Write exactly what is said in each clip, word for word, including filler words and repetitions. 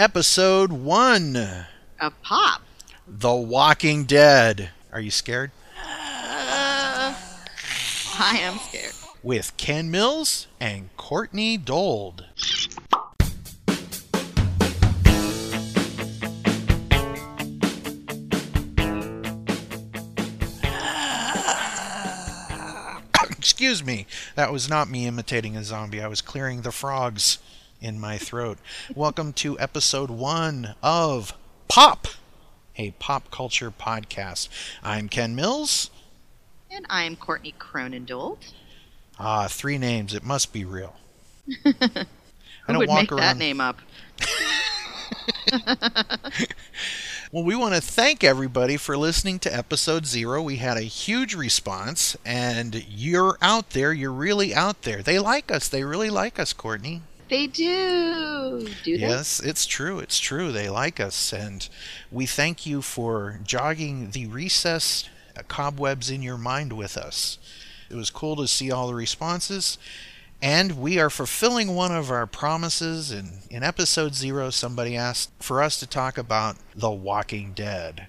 Episode one. A pop. The Walking Dead. Are you scared? Uh, I am scared. With Ken Mills and Courtney Cronendold. Excuse me. That was not me imitating a zombie. I was clearing the frogs in my throat. Welcome to episode one of Pop, a pop culture podcast. I'm Ken Mills. And I'm Courtney Cronendold. Ah, three names. It must be real. Who I don't would walk make around... that name up? Well, we want to thank everybody for listening to episode zero. We had a huge response, and you're out there. You're really out there. They like us. They really like us, Courtney. They do. Do they? Yes, it's true. It's true. They like us, and we thank you for jogging the recessed cobwebs in your mind with us. It was cool to see all the responses, and we are fulfilling one of our promises. And in episode zero, somebody asked for us to talk about The Walking Dead.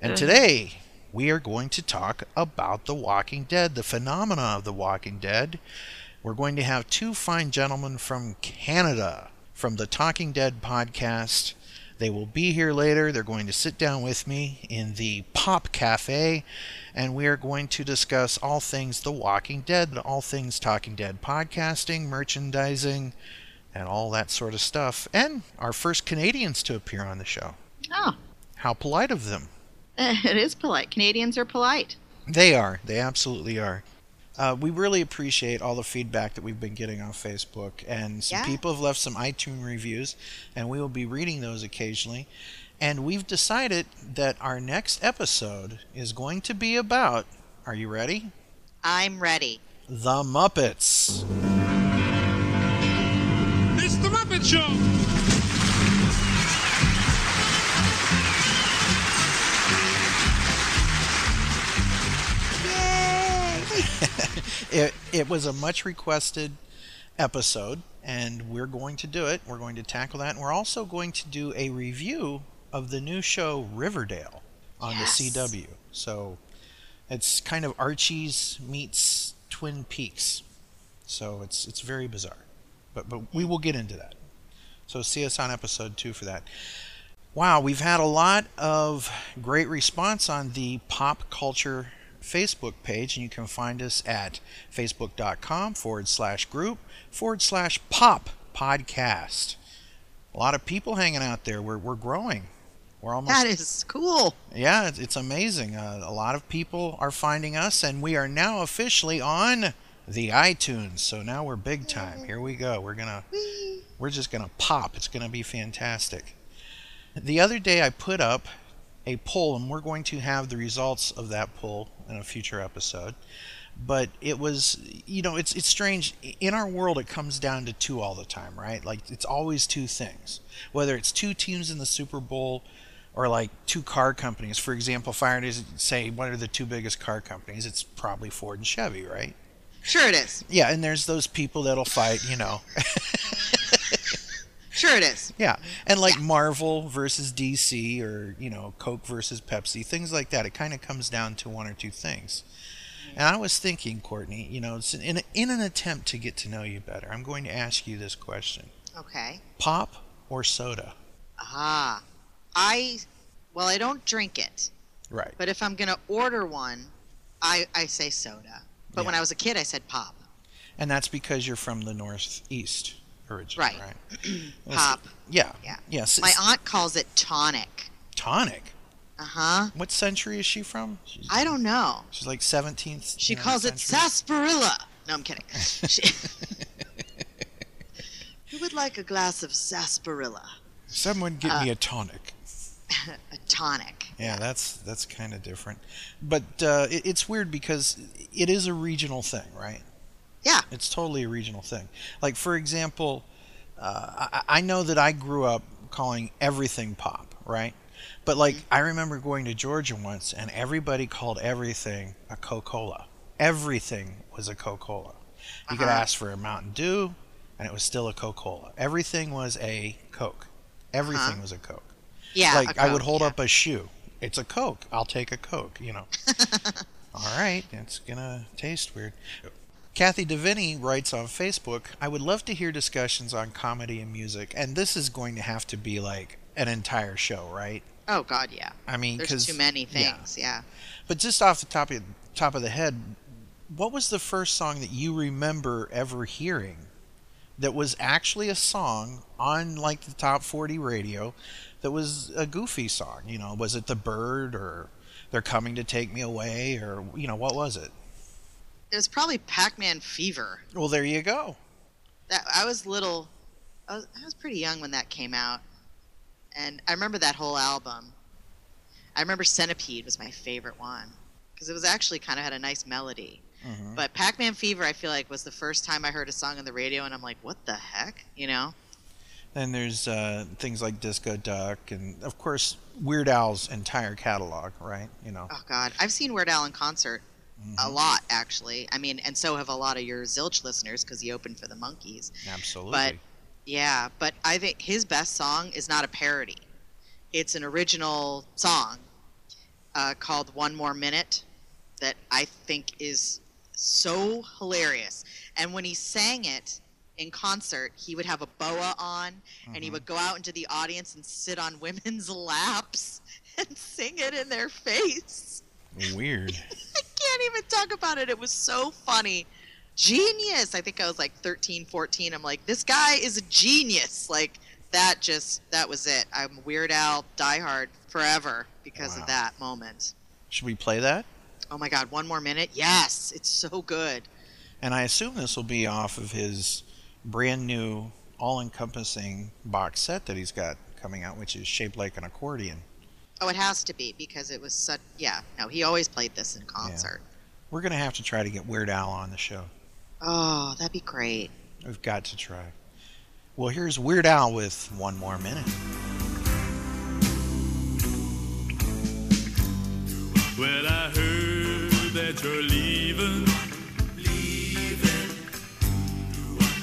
And mm-hmm. today, we are going to talk about The Walking Dead, the phenomena of The Walking Dead. We're going to have two fine gentlemen from Canada, from the Talking Dead podcast. They will be here later. They're going to sit down with me in the Pop Cafe, and we are going to discuss all things The Walking Dead, all things Talking Dead podcasting, merchandising, and all that sort of stuff. And our first Canadians to appear on the show. Oh. How polite of them. It is polite. Canadians are polite. They are. They absolutely are. Uh, we really appreciate all the feedback that we've been getting on Facebook. And some yeah. people have left some iTunes reviews, and we will be reading those occasionally. And we've decided that our next episode is going to be about, are you ready? I'm ready. The Muppets. It's The Muppet Show! It, it was a much requested episode, and we're going to do it. We're going to tackle that, and we're also going to do a review of the new show Riverdale on yes. the C W. So it's kind of Archie's meets Twin Peaks. So it's it's very bizarre, but but we will get into that. So see us on episode two for that. Wow, we've had a lot of great response on the pop culture Facebook page, and you can find us at facebook.com forward slash group forward slash pop podcast. A lot of people hanging out there. We're we're growing. We're almost. That is cool. Yeah, it's, it's amazing. Uh, a lot of people are finding us, and we are now officially on the iTunes. So now we're big time. Here we go. We're gonna. Whee. We're just gonna pop. It's gonna be fantastic. The other day I put up a poll, and we're going to have the results of that poll in a future episode. But it was, you know, it's it's strange. In our world, it comes down to two all the time, right? Like, it's always two things. Whether it's two teams in the Super Bowl or, like, two car companies. For example, if I were to say, what are the two biggest car companies? It's probably Ford and Chevy, right? Sure it is. Yeah, and there's those people that'll fight, you know. Sure it is. Yeah. And like yeah. Marvel versus D C, or, you know, Coke versus Pepsi, things like that. It kind of comes down to one or two things. Yeah. And I was thinking, Courtney, you know, it's in, in an attempt to get to know you better, I'm going to ask you this question. Okay. Pop or soda? Ah. I, well, I don't drink it. Right. But if I'm going to order one, I, I say soda. But yeah. when I was a kid, I said pop. And that's because you're from the Northeast. Originally, right. right? Pop. Yeah. Yeah. Yes. My aunt calls it tonic. Tonic? Uh-huh. What century is she from? She's, I don't know. She's like seventeenth. She calls it sarsaparilla. No, I'm kidding. She... Who would like a glass of sarsaparilla? Someone give uh, me a tonic. A tonic. Yeah, that's that's kind of different. But uh, it, it's weird because it is a regional thing, right? Yeah. It's totally a regional thing. Like, for example, uh, I, I know that I grew up calling everything pop, right? But, like, mm-hmm. I remember going to Georgia once, and everybody called everything a Coca-Cola. Everything was a Coca-Cola. You uh-huh. could ask for a Mountain Dew, and it was still a Coca-Cola. Everything was a Coke. Everything huh. was a Coke. Yeah. Like Coke, I would hold yeah. up a shoe. It's a Coke. I'll take a Coke, you know. All right. It's going to taste weird. Kathy DeVinny writes on Facebook, I would love to hear discussions on comedy and music. And this is going to have to be like an entire show, right? Oh, God, yeah. I mean, because... There's too many things, yeah. yeah. But just off the top of, top of the head, what was the first song that you remember ever hearing that was actually a song on, like, the top forty radio that was a goofy song? You know, was it The Bird or They're Coming to Take Me Away or, you know, what was it? It was probably Pac-Man Fever. Well, there you go. That, I was little. I was, I was pretty young when that came out. And I remember that whole album. I remember Centipede was my favorite one because it was actually kind of had a nice melody. Mm-hmm. But Pac-Man Fever, I feel like, was the first time I heard a song on the radio, and I'm like, what the heck, you know? And there's uh, things like Disco Duck and, of course, Weird Al's entire catalog, right? You know. Oh, God. I've seen Weird Al in concert mm-hmm. a lot, actually. I mean, and so have a lot of your Zilch listeners because he opened for the Monkees. Absolutely. But yeah, but I think his best song is not a parody. It's an original song uh, called One More Minute that I think is so hilarious. And when he sang it in concert, he would have a boa on, mm-hmm. and he would go out into the audience and sit on women's laps and sing it in their face. Weird. I can't even talk about it. It was so funny. Genius. I think I was like thirteen, fourteen. I'm like, this guy is a genius. Like that just, that was it. I'm Weird Al diehard forever because wow. of that moment. Should we play that? Oh my God. One More Minute. Yes. It's so good. And I assume this will be off of his brand new all encompassing box set that he's got coming out, which is shaped like an accordion. Oh, it has to be because it was such, yeah, no, he always played this in concert. Yeah. We're going to have to try to get Weird Al on the show. Oh, that'd be great. We've got to try. Well, here's Weird Al with One More Minute. Well, I heard that you're leaving. Leaving.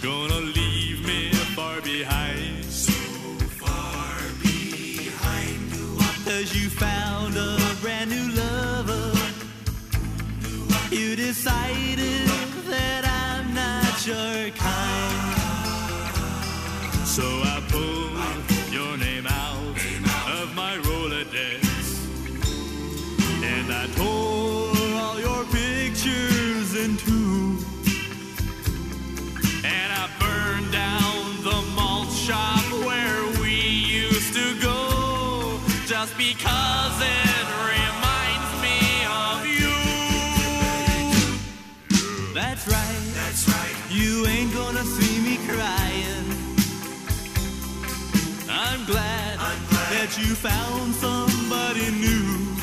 Gonna leave me far behind. So far behind. Cause you found a brand new lover. You decided that I'm not your kind, so I pulled your name out of my Rolodex, and I tore all your pictures in two, and I burned down the malt shop where we used to go, just because it reminds. That's right, that's right, you ain't gonna see me crying. I'm glad, I'm glad that you found somebody new,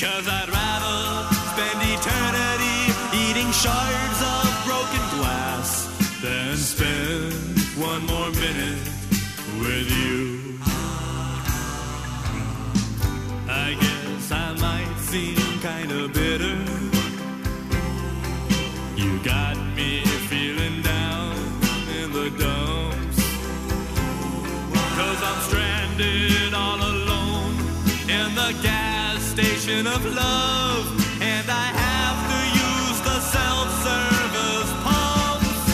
cause I'd rather spend eternity eating shards of broken glass than spend one more minute with you. I guess I might seem kinda bitter. You got me feeling down in the dumps, cause I'm stranded all alone in the gas station of love, and I have to use the self-service pumps.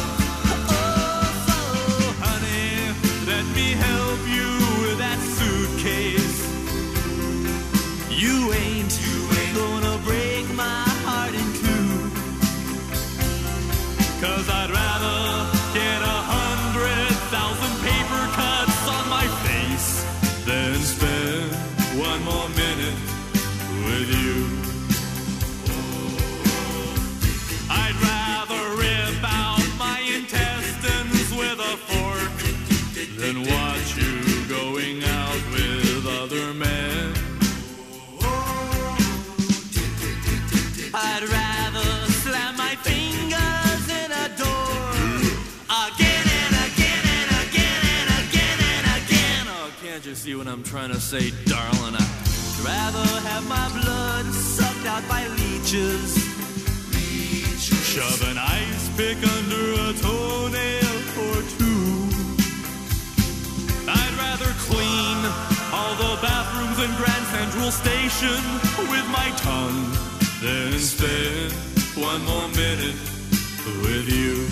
Oh, so honey, let me help you with that suitcase. You ain't, you ain't gonna break my heart in two. Cause I'd rather get a hundred thousand paper cuts on my face than spend one more minute with you. I'd rather rip out my intestines with a fork than watch you going out with other men. I'd rather slam my fingers see what I'm trying to say, darling. I'd rather have my blood sucked out by leeches, leeches. Shove an ice pick under a toenail or two, in Grand Central Station with my tongue. Then spend one more minute with you.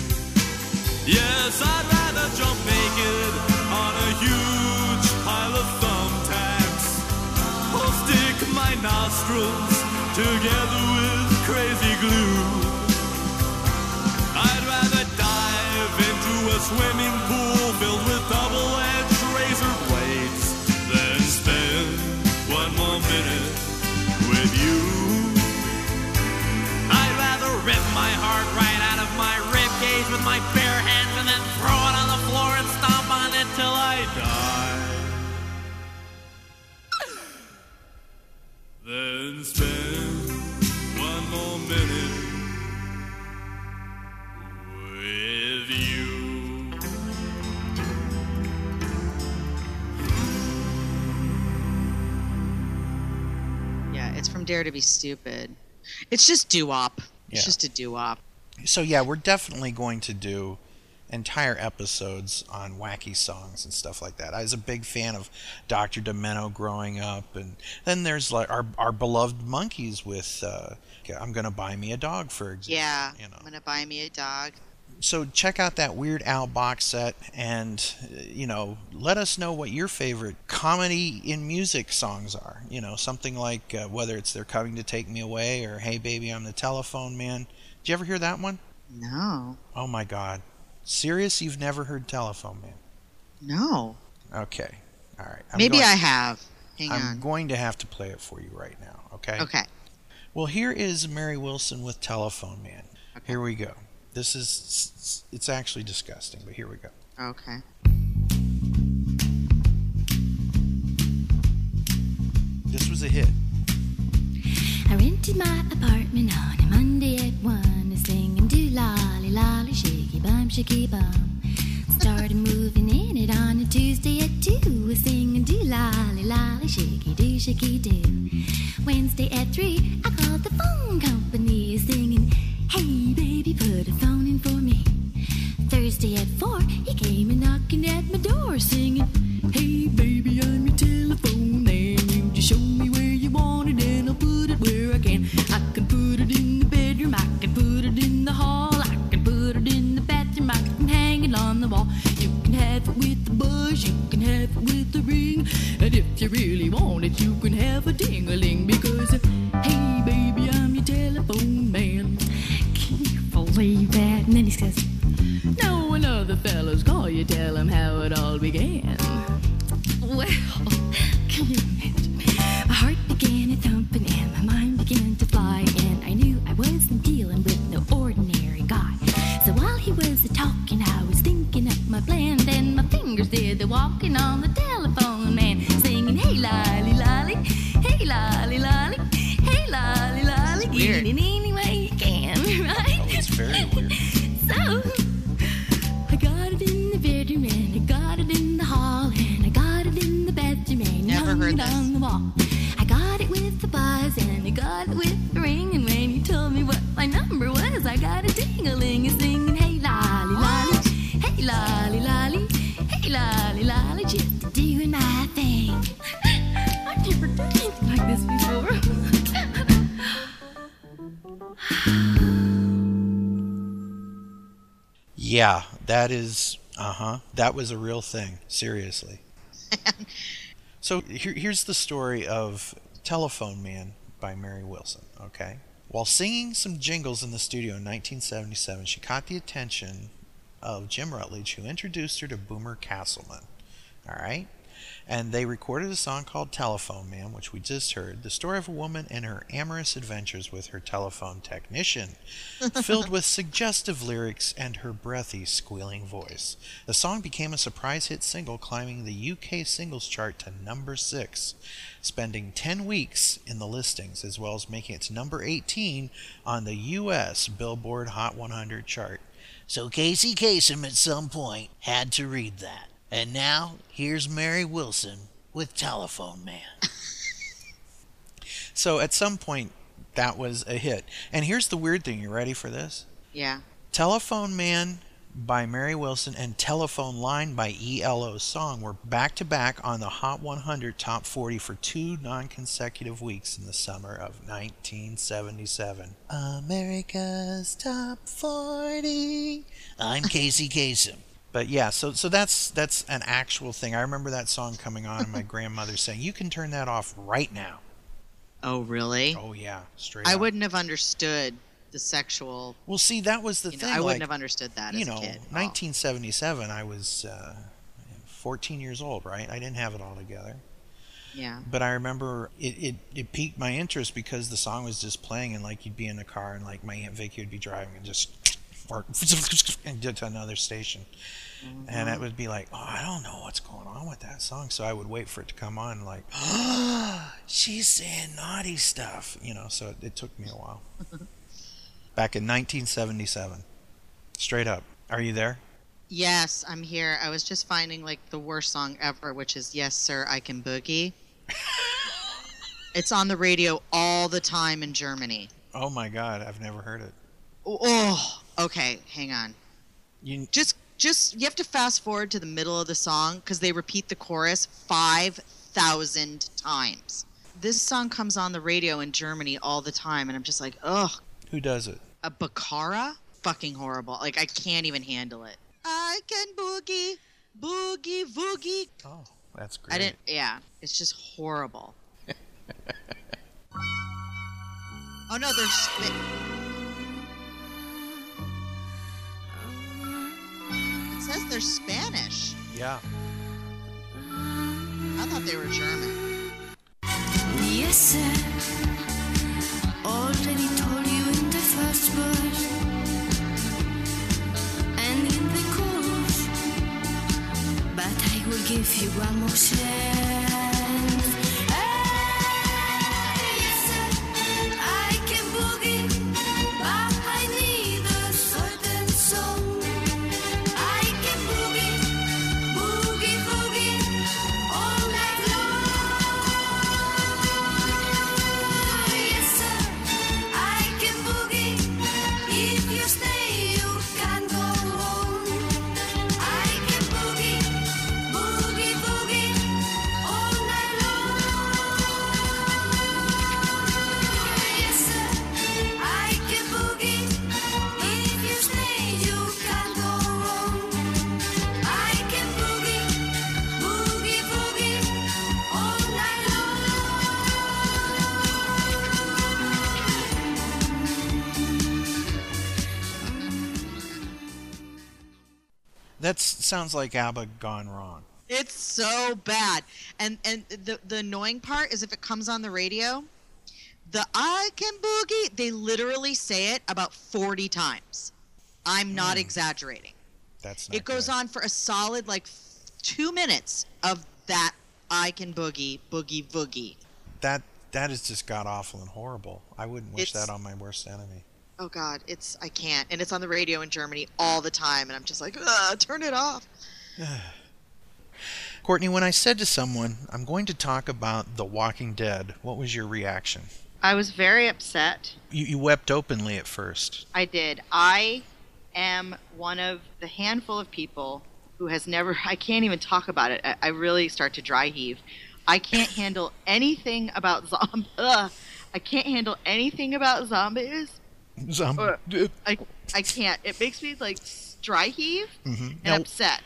Yes, I'd rather jump naked on a huge pile of thumbtacks, or stick my nostrils together with crazy glue. I'd rather dive into a swimming pool filled with double-edged razor blades than spend one more minute with you. I'd rather rip my heart right out of my ribcage with my bare hands and then throw it on the floor and stomp on it till I die. Then spend one more minute with you. Yeah, it's from Dare to Be Stupid. It's just doo-wop. It's yeah. just a doo-wop. So yeah, we're definitely going to do entire episodes on wacky songs and stuff like that. I was a big fan of Doctor Demento growing up, and then there's like our our beloved monkeys with uh, "I'm Gonna Buy Me a Dog," for example. Yeah, you know. I'm gonna buy me a dog. So check out that Weird Al box set, and you know, let us know what your favorite comedy in music songs are. You know, something like uh, whether it's "They're Coming to Take Me Away" or "Hey Baby, I'm the Telephone Man." Did you ever hear that one? No. Oh my God. Serious? You've never heard Telephone Man? No. Okay. All right. I'm Maybe going, I have. Hang I'm on. I'm going to have to play it for you right now, okay? Okay. Well, here is Mary Wilson with Telephone Man. Okay. Here we go. This is, it's actually disgusting, but here we go. Okay. This was a hit. I rented my apartment on a Monday at one, singing do lolly lolly shaky bum shaky bum. Started moving in it on a Tuesday at two, singing do lolly lolly shaky do shaky do. Wednesday at three, I called the phone company, singing hey baby put a phone in for me. Thursday at four, he came a knocking at my door, singing hey baby I'm your telephone man. You just show me where you want it and I'll put it where I can. I can put it in the bedroom, I can put it in the hall, I can put it in the bathroom, I can hang it on the wall. You can have it with the bush, you can have it with the ring, and if you really want it, you can have a ding-a-ling. Because hey baby, I'm your telephone man. Can you believe that? And then he says, no, another fella's call you, tell him how it all began. Well, can you imagine? My heart began a thumping and my mind began to fly, and I knew I wasn't dealing with no ordinary guy. So while he was a-talking, I was thinking of my plan. Then my fingers did the walking on the telephone man, singing hey lolly lolly, hey lolly lolly, hey lolly lolly, get it any way you can, right? Oh, it's very weird. So I got it in the bedroom and I got it in the hall and I got it in the bathroom and I hung it on the wall. I got it with the buzz and I got it with the ring, and when you told me what my number was, I got a ding-a-ling and singing hey lolly lolly, hey lolly lolly, hey lolly lolly, just doing my thing. I've never done anything like this before. Yeah, that is, uh-huh, that was a real thing, seriously. So here, here's the story of Telephone Man by Mary Wilson, okay? While singing some jingles in the studio in nineteen seventy-seven, she caught the attention of Jim Rutledge, who introduced her to Boomer Castleman, all right? And they recorded a song called Telephone Man, which we just heard, the story of a woman and her amorous adventures with her telephone technician, filled with suggestive lyrics and her breathy, squealing voice. The song became a surprise hit single, climbing the U K singles chart to number six, spending ten weeks in the listings, as well as making it to number eighteen on the U S Billboard Hot one hundred chart. So Casey Kasem at some point had to read that. And now, here's Mary Wilson with Telephone Man. So at some point, that was a hit. And here's the weird thing. You ready for this? Yeah. Telephone Man by Mary Wilson and Telephone Line by E L O Song were back-to-back on the Hot one hundred Top forty for two non-consecutive weeks in the summer of nineteen seventy-seven. America's Top forty. I'm Casey Kasem. But yeah, so so that's that's an actual thing. I remember that song coming on and my grandmother saying, "You can turn that off right now." Oh, really? Oh, yeah. Straight I up. Wouldn't have understood the sexual... Well, see, that was the thing. Know, I wouldn't like, have understood that as you know, a kid. nineteen seventy-seven, I was uh, fourteen years old, right? I didn't have it all together. Yeah. But I remember it, it, it piqued my interest because the song was just playing and, like, you'd be in the car and, like, my Aunt Vicky would be driving and just... Or, and get to another station. Mm-hmm. And it would be like, oh, I don't know what's going on with that song. So I would wait for it to come on like, oh, she's saying naughty stuff. You know, so it, it took me a while. Back in nineteen seventy-seven. Straight up. Are you there? Yes, I'm here. I was just finding like the worst song ever, which is Yes, Sir, I Can Boogie. It's on the radio all the time in Germany. Oh, my God. I've never heard it. Oh, okay. Hang on. You... Just... Just, you have to fast forward to the middle of the song because they repeat the chorus five thousand times. This song comes on the radio in Germany all the time, and I'm just like, ugh. Who does it? A Baccara? Fucking horrible. Like, I can't even handle it. I can boogie, boogie, boogie. Oh, that's great. I didn't, yeah, it's just horrible. Oh, no, there's... They, it says they're Spanish. Yeah. I thought they were German. Yes, sir. Already told you in the first word and in the chorus. But I will give you one more chance. Hey, yes, sir. I can boogie. That sounds like ABBA gone wrong. It's so bad. And and the, the annoying part is if it comes on the radio, the I can boogie, they literally say it about forty times. I'm not mm. exaggerating. That's not It goes good. on for a solid like two minutes of that I can boogie, boogie, boogie. That, that is just god-awful and horrible. I wouldn't wish it's, that on my worst enemy. Oh, God, it's, I can't. And it's on the radio in Germany all the time. And I'm just like, ugh, turn it off. Courtney, when I said to someone, I'm going to talk about The Walking Dead, what was your reaction? I was very upset. You, you wept openly at first. I did. I am one of the handful of people who has never, I can't even talk about it. I, I really start to dry heave. I can't handle anything about zombies. I can't handle anything about zombies. Or, I I can't. It makes me like dry heave mm-hmm. and nope. upset,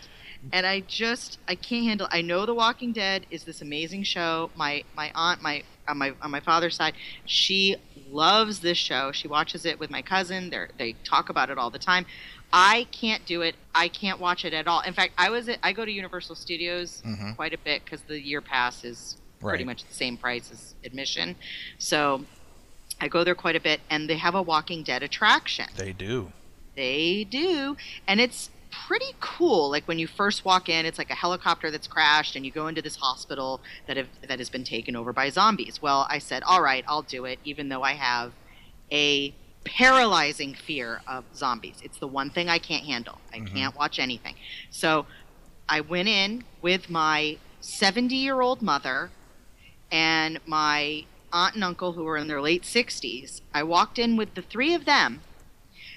and I just I can't handle. I know The Walking Dead is this amazing show. My my aunt my on my on my father's side, she loves this show. She watches it with my cousin. They they talk about it all the time. I can't do it. I can't watch it at all. In fact, I was at, I go to Universal Studios mm-hmm. quite a bit because the year pass is right. pretty much the same price as admission. So. I go there quite a bit, and they have a Walking Dead attraction. They do. They do. And it's pretty cool. Like, when you first walk in, it's like a helicopter that's crashed, and you go into this hospital that have, that has been taken over by zombies. Well, I said, all right, I'll do it, even though I have a paralyzing fear of zombies. It's the one thing I can't handle. I mm-hmm. can't watch anything. So I went in with my seventy-year-old mother and my aunt and uncle who were in their late sixties. I walked in with the three of them,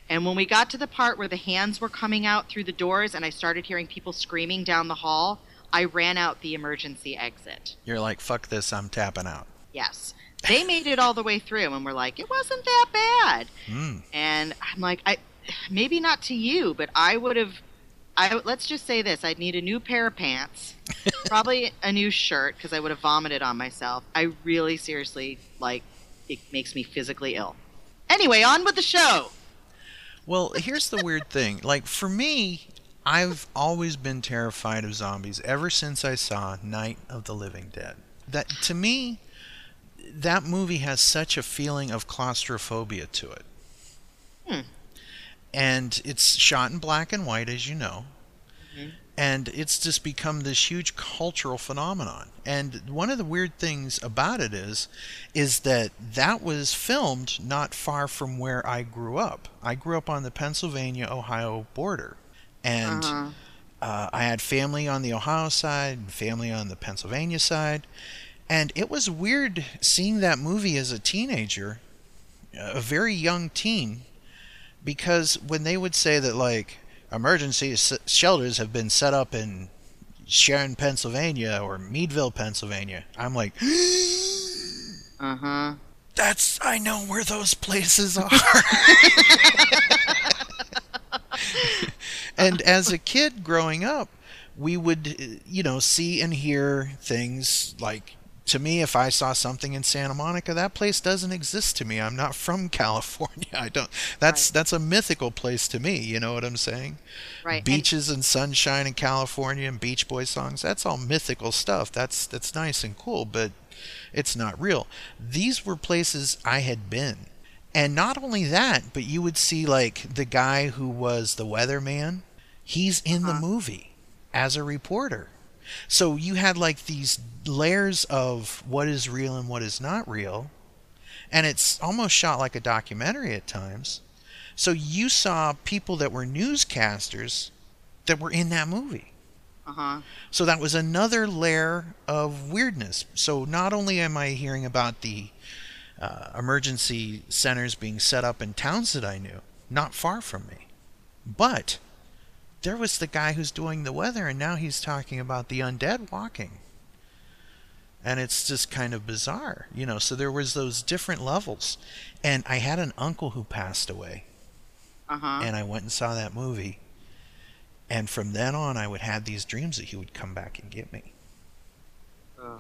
And when we got to the part where the hands were coming out through the doors and I started hearing people screaming down the hall, I ran out the emergency exit. You're like, fuck this, I'm tapping out. Yes. They made it all the way through and were like, it wasn't that bad. Mm. And I'm like, I maybe not to you, but I would have, I let's just say this, I'd need a new pair of pants, probably a new shirt because I would have vomited on myself. I really seriously, like, it makes me physically ill. Anyway, on with the show. Well, here's the weird thing. Like, for me, I've always been terrified of zombies ever since I saw Night of the Living Dead. That, to me, that movie has such a feeling of claustrophobia to it. Hmm. And it's shot in black and white, as you know. Mm-hmm. And it's just become this huge cultural phenomenon. And one of the weird things about it is, is that that was filmed not far from where I grew up. I grew up on the Pennsylvania-Ohio border. And uh-huh. uh, I had family on the Ohio side and family on the Pennsylvania side. And it was weird seeing that movie as a teenager, a very young teen, because when they would say that, like, emergency s- shelters have been set up in Sharon, Pennsylvania, or Meadville, Pennsylvania, I'm like, uh-huh. That's, I know where those places are. And as a kid growing up, we would, you know, see and hear things like, to me, if I saw something in Santa Monica, that place doesn't exist to me. I'm not from California. I don't. That's right. That's a mythical place to me. You know what I'm saying? Right. Beaches and, and sunshine in California and Beach Boy songs. That's all mythical stuff. That's that's nice and cool, but it's not real. These were places I had been, and not only that, but you would see like the guy who was the weatherman. He's in uh-huh. the movie as a reporter. So you had like these layers of what is real and what is not real, and it's almost shot like a documentary at times. So you saw people that were newscasters that were in that movie. Uh-huh. So that was another layer of weirdness. So not only am I hearing about the uh, emergency centers being set up in towns that I knew, not far from me, but there was the guy who's doing the weather, and now he's talking about the undead walking. And it's just kind of bizarre, you know. So there was those different levels. And I had an uncle who passed away. Uh-huh. And I went and saw that movie. And from then on, I would have these dreams that he would come back and get me. Uh.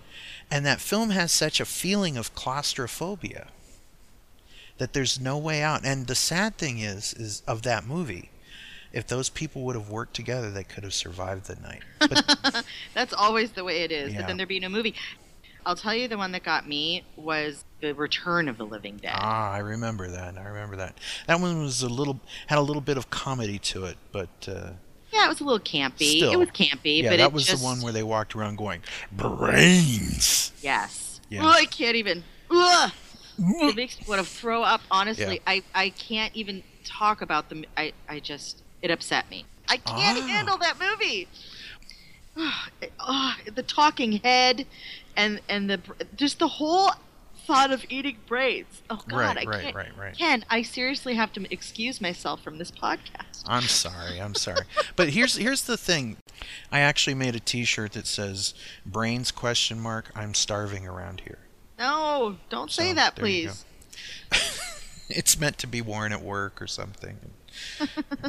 And that film has such a feeling of claustrophobia that there's no way out. And the sad thing is, is of that movie, if those people would have worked together, they could have survived the night. But that's always the way it is. Yeah. But then there'd be no movie. I'll tell you, the one that got me was The Return of the Living Dead. Ah, I remember that. I remember that. That one was a little had a little bit of comedy to it, but uh, yeah, it was a little campy. Still, it was campy, yeah, but that it was just the one where they walked around going brains. Yes. Yeah. Oh, I can't even. Ugh. It makes me want to throw up. Honestly, yeah. I I can't even talk about them. I I just it upset me. I can't ah. handle that movie. Oh, oh, the talking head. And and the just the whole thought of eating braids. Oh God, right, I right, can't. Right, right. Ken, I seriously have to excuse myself from this podcast. I'm sorry. I'm sorry. But here's here's the thing. I actually made a T-shirt that says "Brains question mark I'm starving around here." No, don't so, say that, please. It's meant to be worn at work or something.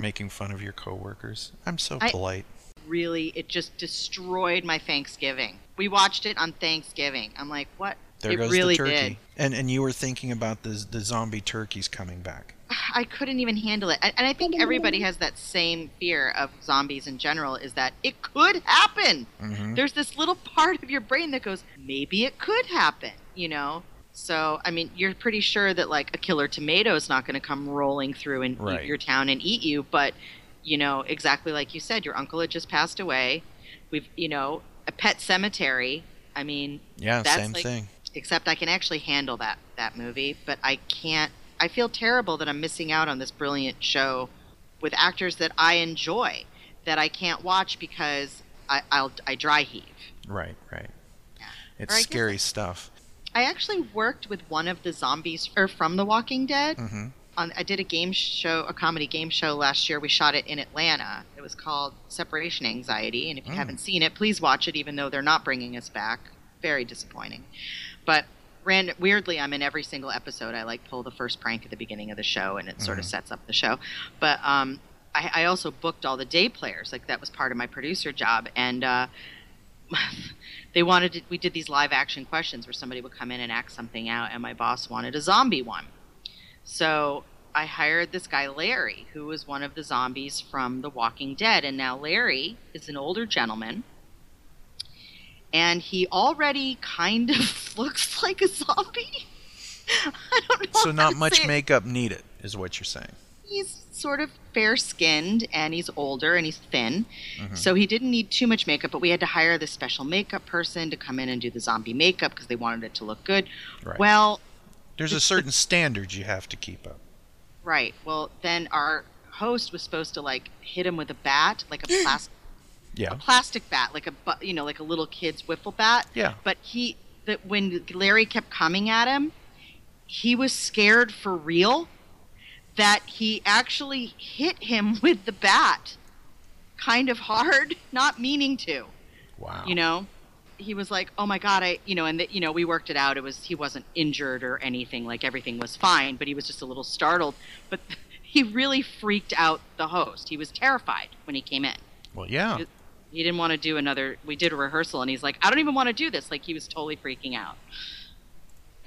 Making fun of your coworkers. I'm so polite. I, Really, it just destroyed my Thanksgiving. We watched it on Thanksgiving. I'm like, what? There it goes really the turkey. Did. And and you were thinking about the the zombie turkeys coming back. I couldn't even handle it. And I think everybody has that same fear of zombies in general, is that it could happen. Mm-hmm. There's this little part of your brain that goes, maybe it could happen, you know? So, I mean, you're pretty sure that, like, a killer tomato is not going to come rolling through and right. eat your town and eat you, but you know, exactly like you said, your uncle had just passed away. We've, you know, a pet cemetery. I mean, yeah, that's same like, thing. Except I can actually handle that that movie, but I can't. I feel terrible that I'm missing out on this brilliant show with actors that I enjoy that I can't watch because I, I'll I dry heave. Right, right. Yeah. It's scary stuff. I actually worked with one of the zombies or from The Walking Dead. Mm-hmm. on, I did a game show, a comedy game show last year. We shot it in Atlanta. It was called Separation Anxiety. And if you mm. haven't seen it, please watch it, even though they're not bringing us back. Very disappointing. But random, weirdly, I'm in every single episode. I like pull the first prank at the beginning of the show, and it mm-hmm. sort of sets up the show. But um, I, I also booked all the day players. Like, that was part of my producer job. And uh, they wanted to, we did these live action questions where somebody would come in and act something out, and my boss wanted a zombie one. So I hired this guy, Larry, who was one of the zombies from The Walking Dead. And now Larry is an older gentleman, and he already kind of looks like a zombie. I don't know. So not much makeup needed is what you're saying. He's sort of fair-skinned, and he's older, and he's thin. Mm-hmm. So he didn't need too much makeup, but we had to hire this special makeup person to come in and do the zombie makeup because they wanted it to look good. Right. Well, there's a certain standard you have to keep up. Right. Well, then our host was supposed to, like, hit him with a bat, like a plastic yeah. a plastic bat, like a, you know, like a little kid's wiffle bat. Yeah. But he, that when Larry kept coming at him, he was scared for real that he actually hit him with the bat kind of hard, not meaning to. Wow. You know? He was like, oh my God, I, you know, and, the, you know, we worked it out. It was, he wasn't injured or anything, like everything was fine, but he was just a little startled. But he really freaked out the host. He was terrified when he came in. Well, yeah. He, he didn't want to do another, we did a rehearsal, and he's like, I don't even want to do this. Like, he was totally freaking out.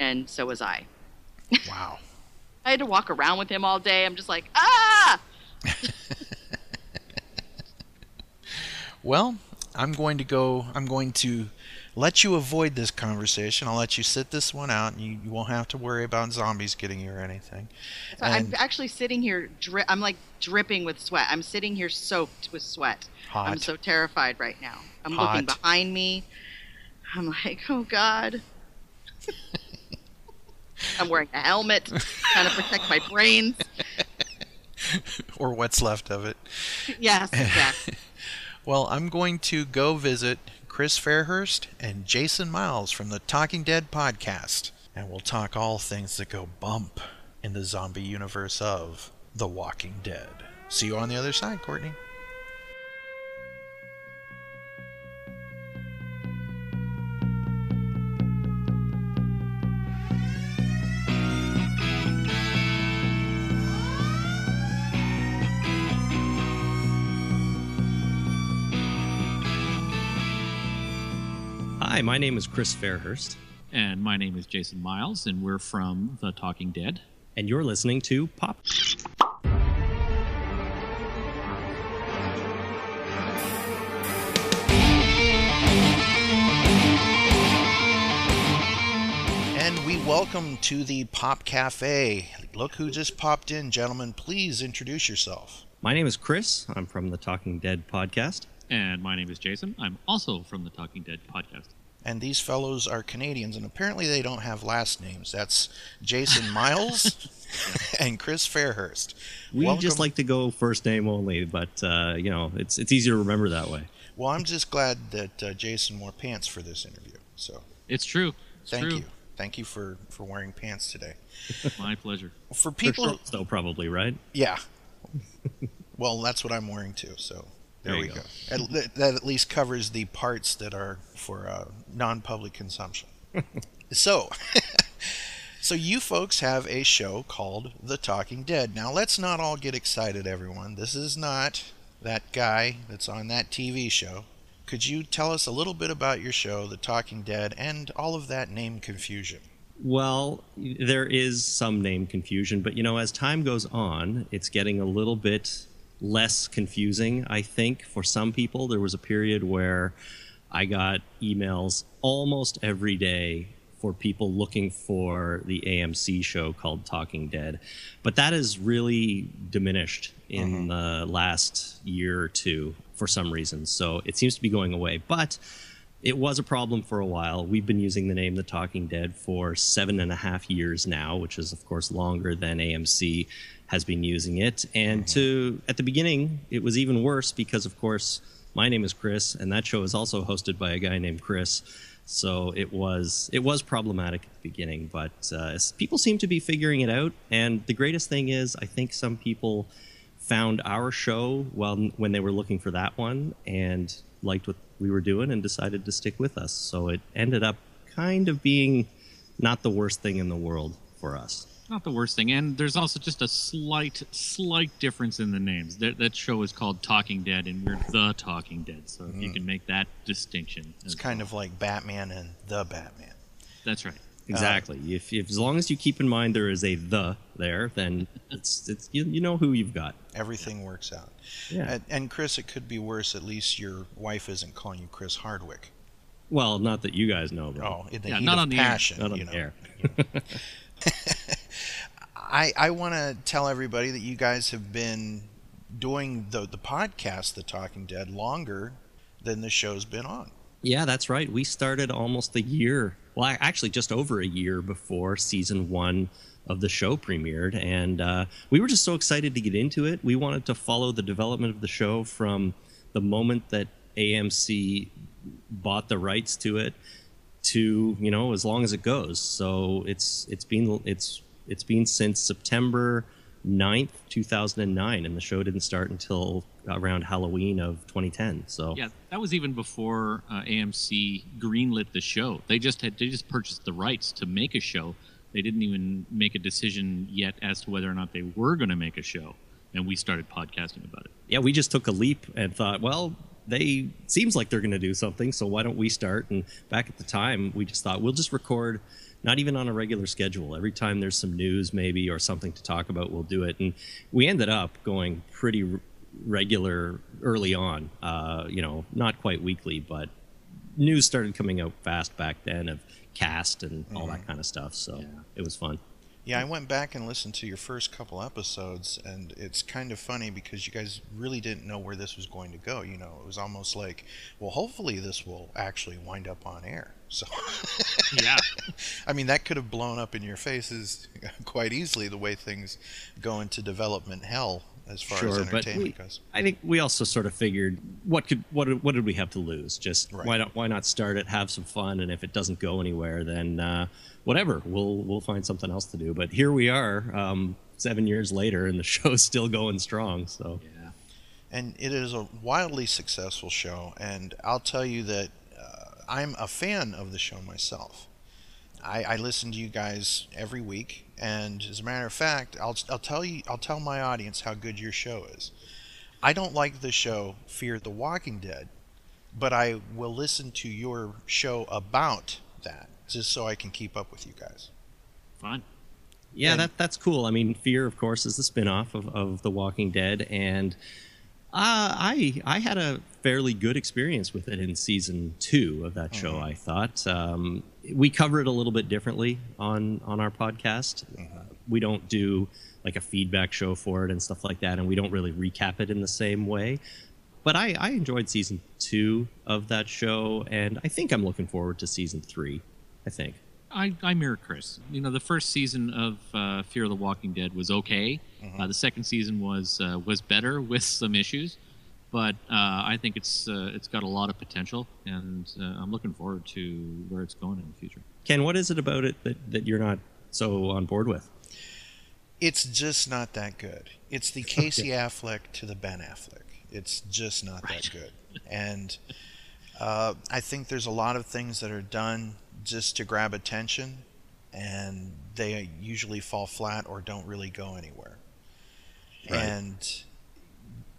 And so was I. Wow. I had to walk around with him all day. I'm just like, ah! Well, I'm going to go, I'm going to let you avoid this conversation. I'll let you sit this one out, and you, you won't have to worry about zombies getting you or anything. So I'm actually sitting here, dri- I'm like dripping with sweat. I'm sitting here soaked with sweat. Hot. I'm so terrified right now. I'm Hot. looking behind me. I'm like, oh God. I'm wearing a helmet, trying to protect my brains. Or what's left of it. Yes, exactly. Well, I'm going to go visit Chris Fairhurst and Jason Miles from the Talking Dead podcast, and we'll talk all things that go bump in the zombie universe of The Walking Dead. See you on the other side, Courtney. Hi, my name is Chris Fairhurst. And my name is Jason Miles, and we're from The Talking Dead. And you're listening to Pop. And we welcome to the Pop Cafe. Look who just popped in, gentlemen. Please introduce yourself. My name is Chris. I'm from The Talking Dead podcast. And my name is Jason. I'm also from The Talking Dead podcast. And these fellows are Canadians, and apparently they don't have last names. That's Jason Miles and Chris Fairhurst. We Welcome. just like to go first name only, but, uh, you know, it's it's easier to remember that way. Well, I'm just glad that uh, Jason wore pants for this interview. So It's true. It's Thank true. you. Thank you for, for wearing pants today. My pleasure. For people... For shorts, though, probably, right? Yeah. Well, that's what I'm wearing, too, so... There, there we go. go. At, that at least covers the parts that are for uh, non-public consumption. so, so you folks have a show called The Talking Dead. Now, let's not all get excited, everyone. This is not that guy that's on that T V show. Could you tell us a little bit about your show, The Talking Dead, and all of that name confusion? Well, there is some name confusion, but, you know, as time goes on, it's getting a little bit... less confusing, I think, for some people. There was a period where I got emails almost every day for people looking for the A M C show called Talking Dead. But that has really diminished in uh-huh. the last year or two for some reason. So it seems to be going away. But it was a problem for a while. We've been using the name The Talking Dead for seven and a half years now, which is, of course, longer than A M C has been using it. And mm-hmm. to at the beginning, it was even worse because, of course, my name is Chris, and that show is also hosted by a guy named Chris. So it was it was problematic at the beginning, but uh, people seem to be figuring it out. And the greatest thing is, I think some people found our show while, when they were looking for that one, and liked what we were doing and decided to stick with us. So it ended up kind of being not the worst thing in the world for us. Not the worst thing. And there's also just a slight, slight difference in the names. That, that show is called Talking Dead, and we're The Talking Dead. So if mm. you can make that distinction. It's kind well. of like Batman and The Batman. That's right. Exactly. Uh, if, if as long as you keep in mind there is a the there, then it's it's you, you know who you've got. Everything yeah. works out. Yeah. And, and Chris, it could be worse. At least your wife isn't calling you Chris Hardwick. Well, not that you guys know. Bro. Oh, in the yeah, heat not of on the passion, air. Not on you know, the air. You know. I I want to tell everybody that you guys have been doing the the podcast, The Talking Dead, longer than the show's been on. Yeah, that's right. We started almost a year. Well, actually just over a year before season one of the show premiered. And uh, we were just so excited to get into it. We wanted to follow the development of the show from the moment that A M C bought the rights to it to, you know, as long as it goes. So it's it's been it's it's been since September ninth, two thousand nine, and the show didn't start until around Halloween of twenty ten. So yeah, that was even before uh, A M C greenlit the show. They just had they just purchased the rights to make a show. They didn't even make a decision yet as to whether or not they were going to make a show, and we started podcasting about it. Yeah, we just took a leap and thought, well, they seems like they're going to do something, so why don't we start? And back at the time, we just thought we'll just record. Not even on a regular schedule. Every time there's some news maybe or something to talk about, we'll do it. And we ended up going pretty r- regular early on, uh, you know, not quite weekly, but news started coming out fast back then of cast and all mm-hmm. that kind of stuff. So yeah. it was fun. Yeah, I went back and listened to your first couple episodes, and it's kind of funny because you guys really didn't know where this was going to go. You know, it was almost like, well, hopefully this will actually wind up on air. So, yeah, I mean, that could have blown up in your faces quite easily the way things go into development hell as far sure, as entertainment but we, goes. I think we also sort of figured what could what what did we have to lose? Just right. why not why not start it, have some fun, and if it doesn't go anywhere, then uh, whatever, we'll we'll find something else to do. But here we are, um, seven years later, and the show's still going strong. So, yeah, and it is a wildly successful show, and I'll tell you that. I'm a fan of the show myself. I, I listen to you guys every week, and as a matter of fact, I'll I'll tell you I'll tell my audience how good your show is. I don't like the show Fear the Walking Dead, but I will listen to your show about that just so I can keep up with you guys. Fun. Yeah, and, that that's cool. I mean, Fear, of course, is the spinoff of of The Walking Dead, and Uh, I I had a fairly good experience with it in season two of that show. Mm-hmm. I thought um, we cover it a little bit differently on on our podcast. Mm-hmm. Uh, we don't do like a feedback show for it and stuff like that, and we don't really recap it in the same way. But I, I enjoyed season two of that show, and I think I'm looking forward to season three. I think I I mirror Chris. You know, the first season of uh, Fear the Walking Dead was okay. Uh, the second season was uh, was better with some issues, but uh, I think it's uh, it's got a lot of potential, and uh, I'm looking forward to where it's going in the future. Ken, what is it about it that, that you're not so on board with? It's just not that good. It's the Casey okay. Affleck to the Ben Affleck. It's just not right. that good. And uh, I think there's a lot of things that are done just to grab attention, and they usually fall flat or don't really go anywhere. Right. And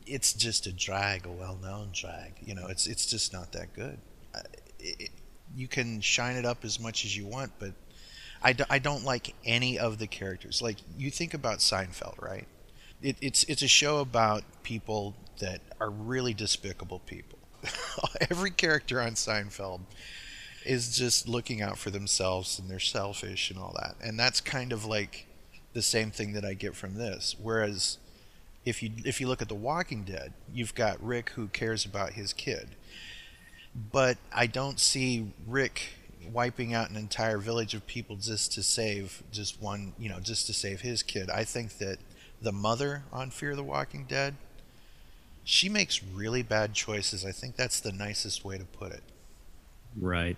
it's just a drag, a well-known drag. You know, it's it's just not that good. Uh, it, you can shine it up as much as you want, but I, d- I don't like any of the characters. Like, you think about Seinfeld, right? It, it's it's a show about people that are really despicable people. Every character on Seinfeld is just looking out for themselves, and they're selfish and all that. And that's kind of like the same thing that I get from this. Whereas if you if you look at The Walking Dead, you've got Rick who cares about his kid. But I don't see Rick wiping out an entire village of people just to save just one, you know, just to save his kid. I think that the mother on Fear the Walking Dead, she makes really bad choices. I think that's the nicest way to put it. Right.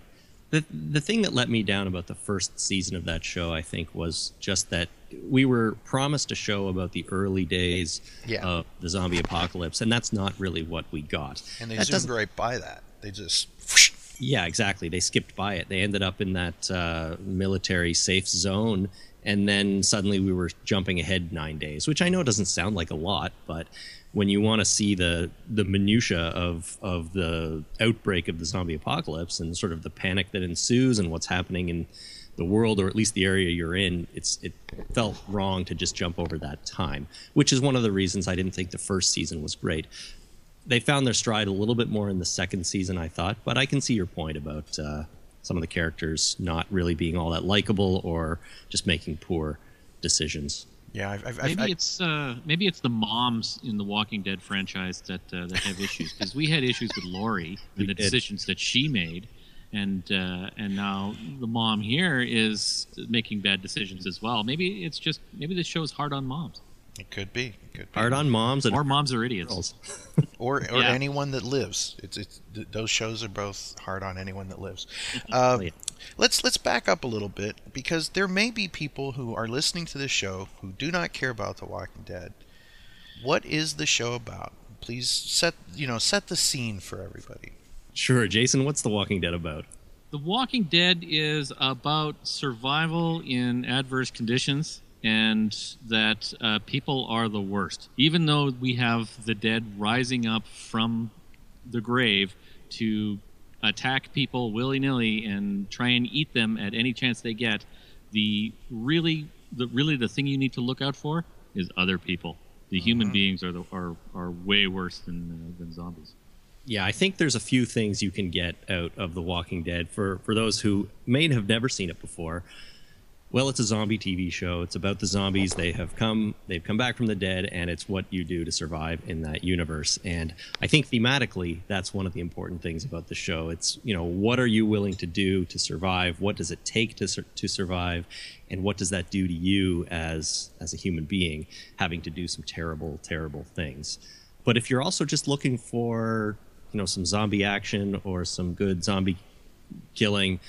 the the thing that let me down about the first season of that show, I think, was just that we were promised a show about the early days yeah. of the zombie apocalypse, and that's not really what we got. And they that zoomed right by that. They just... Whoosh. Yeah, exactly. They skipped by it. They ended up in that uh, military safe zone, and then suddenly we were jumping ahead nine days, which I know doesn't sound like a lot, but when you want to see the the minutia of of the outbreak of the zombie apocalypse and sort of the panic that ensues and what's happening in the world, or at least the area you're in, it's it felt wrong to just jump over that time, which is one of the reasons I didn't think the first season was great. They found their stride a little bit more in the second season, I thought, but I can see your point about uh, some of the characters not really being all that likable or just making poor decisions. Yeah, I've, I've, maybe I've, it's uh, maybe it's the moms in the Walking Dead franchise that uh, that have issues, because we had issues with Lori and the did. decisions that she made, and uh, and now the mom here is making bad decisions as well. Maybe it's just maybe this show's hard on moms. It could be. It could be. Hard on moms, and or moms are idiots, or or yeah. anyone that lives. It's it's th- those shows are both hard on anyone that lives. Uh, oh, yeah. Let's let's back up a little bit, because there may be people who are listening to this show who do not care about The Walking Dead. What is the show about? Please set you know set the scene for everybody. Sure, Jason. What's The Walking Dead about? The Walking Dead is about survival in adverse conditions. And that uh, people are the worst. Even though we have the dead rising up from the grave to attack people willy-nilly and try and eat them at any chance they get, the really the really the thing you need to look out for is other people. The uh-huh. human beings are the, are are way worse than uh, than zombies. Yeah, I think there's a few things you can get out of The Walking Dead for for those who may have never seen it before. Well, it's a zombie T V show. It's about the zombies. They have come, they've come back from the dead, and it's what you do to survive in that universe. And I think thematically, that's one of the important things about the show. It's, you know, what are you willing to do to survive? What does it take to sur- to survive? And what does that do to you as as a human being, having to do some terrible, terrible things? But if you're also just looking for, you know, some zombie action or some good zombie killing,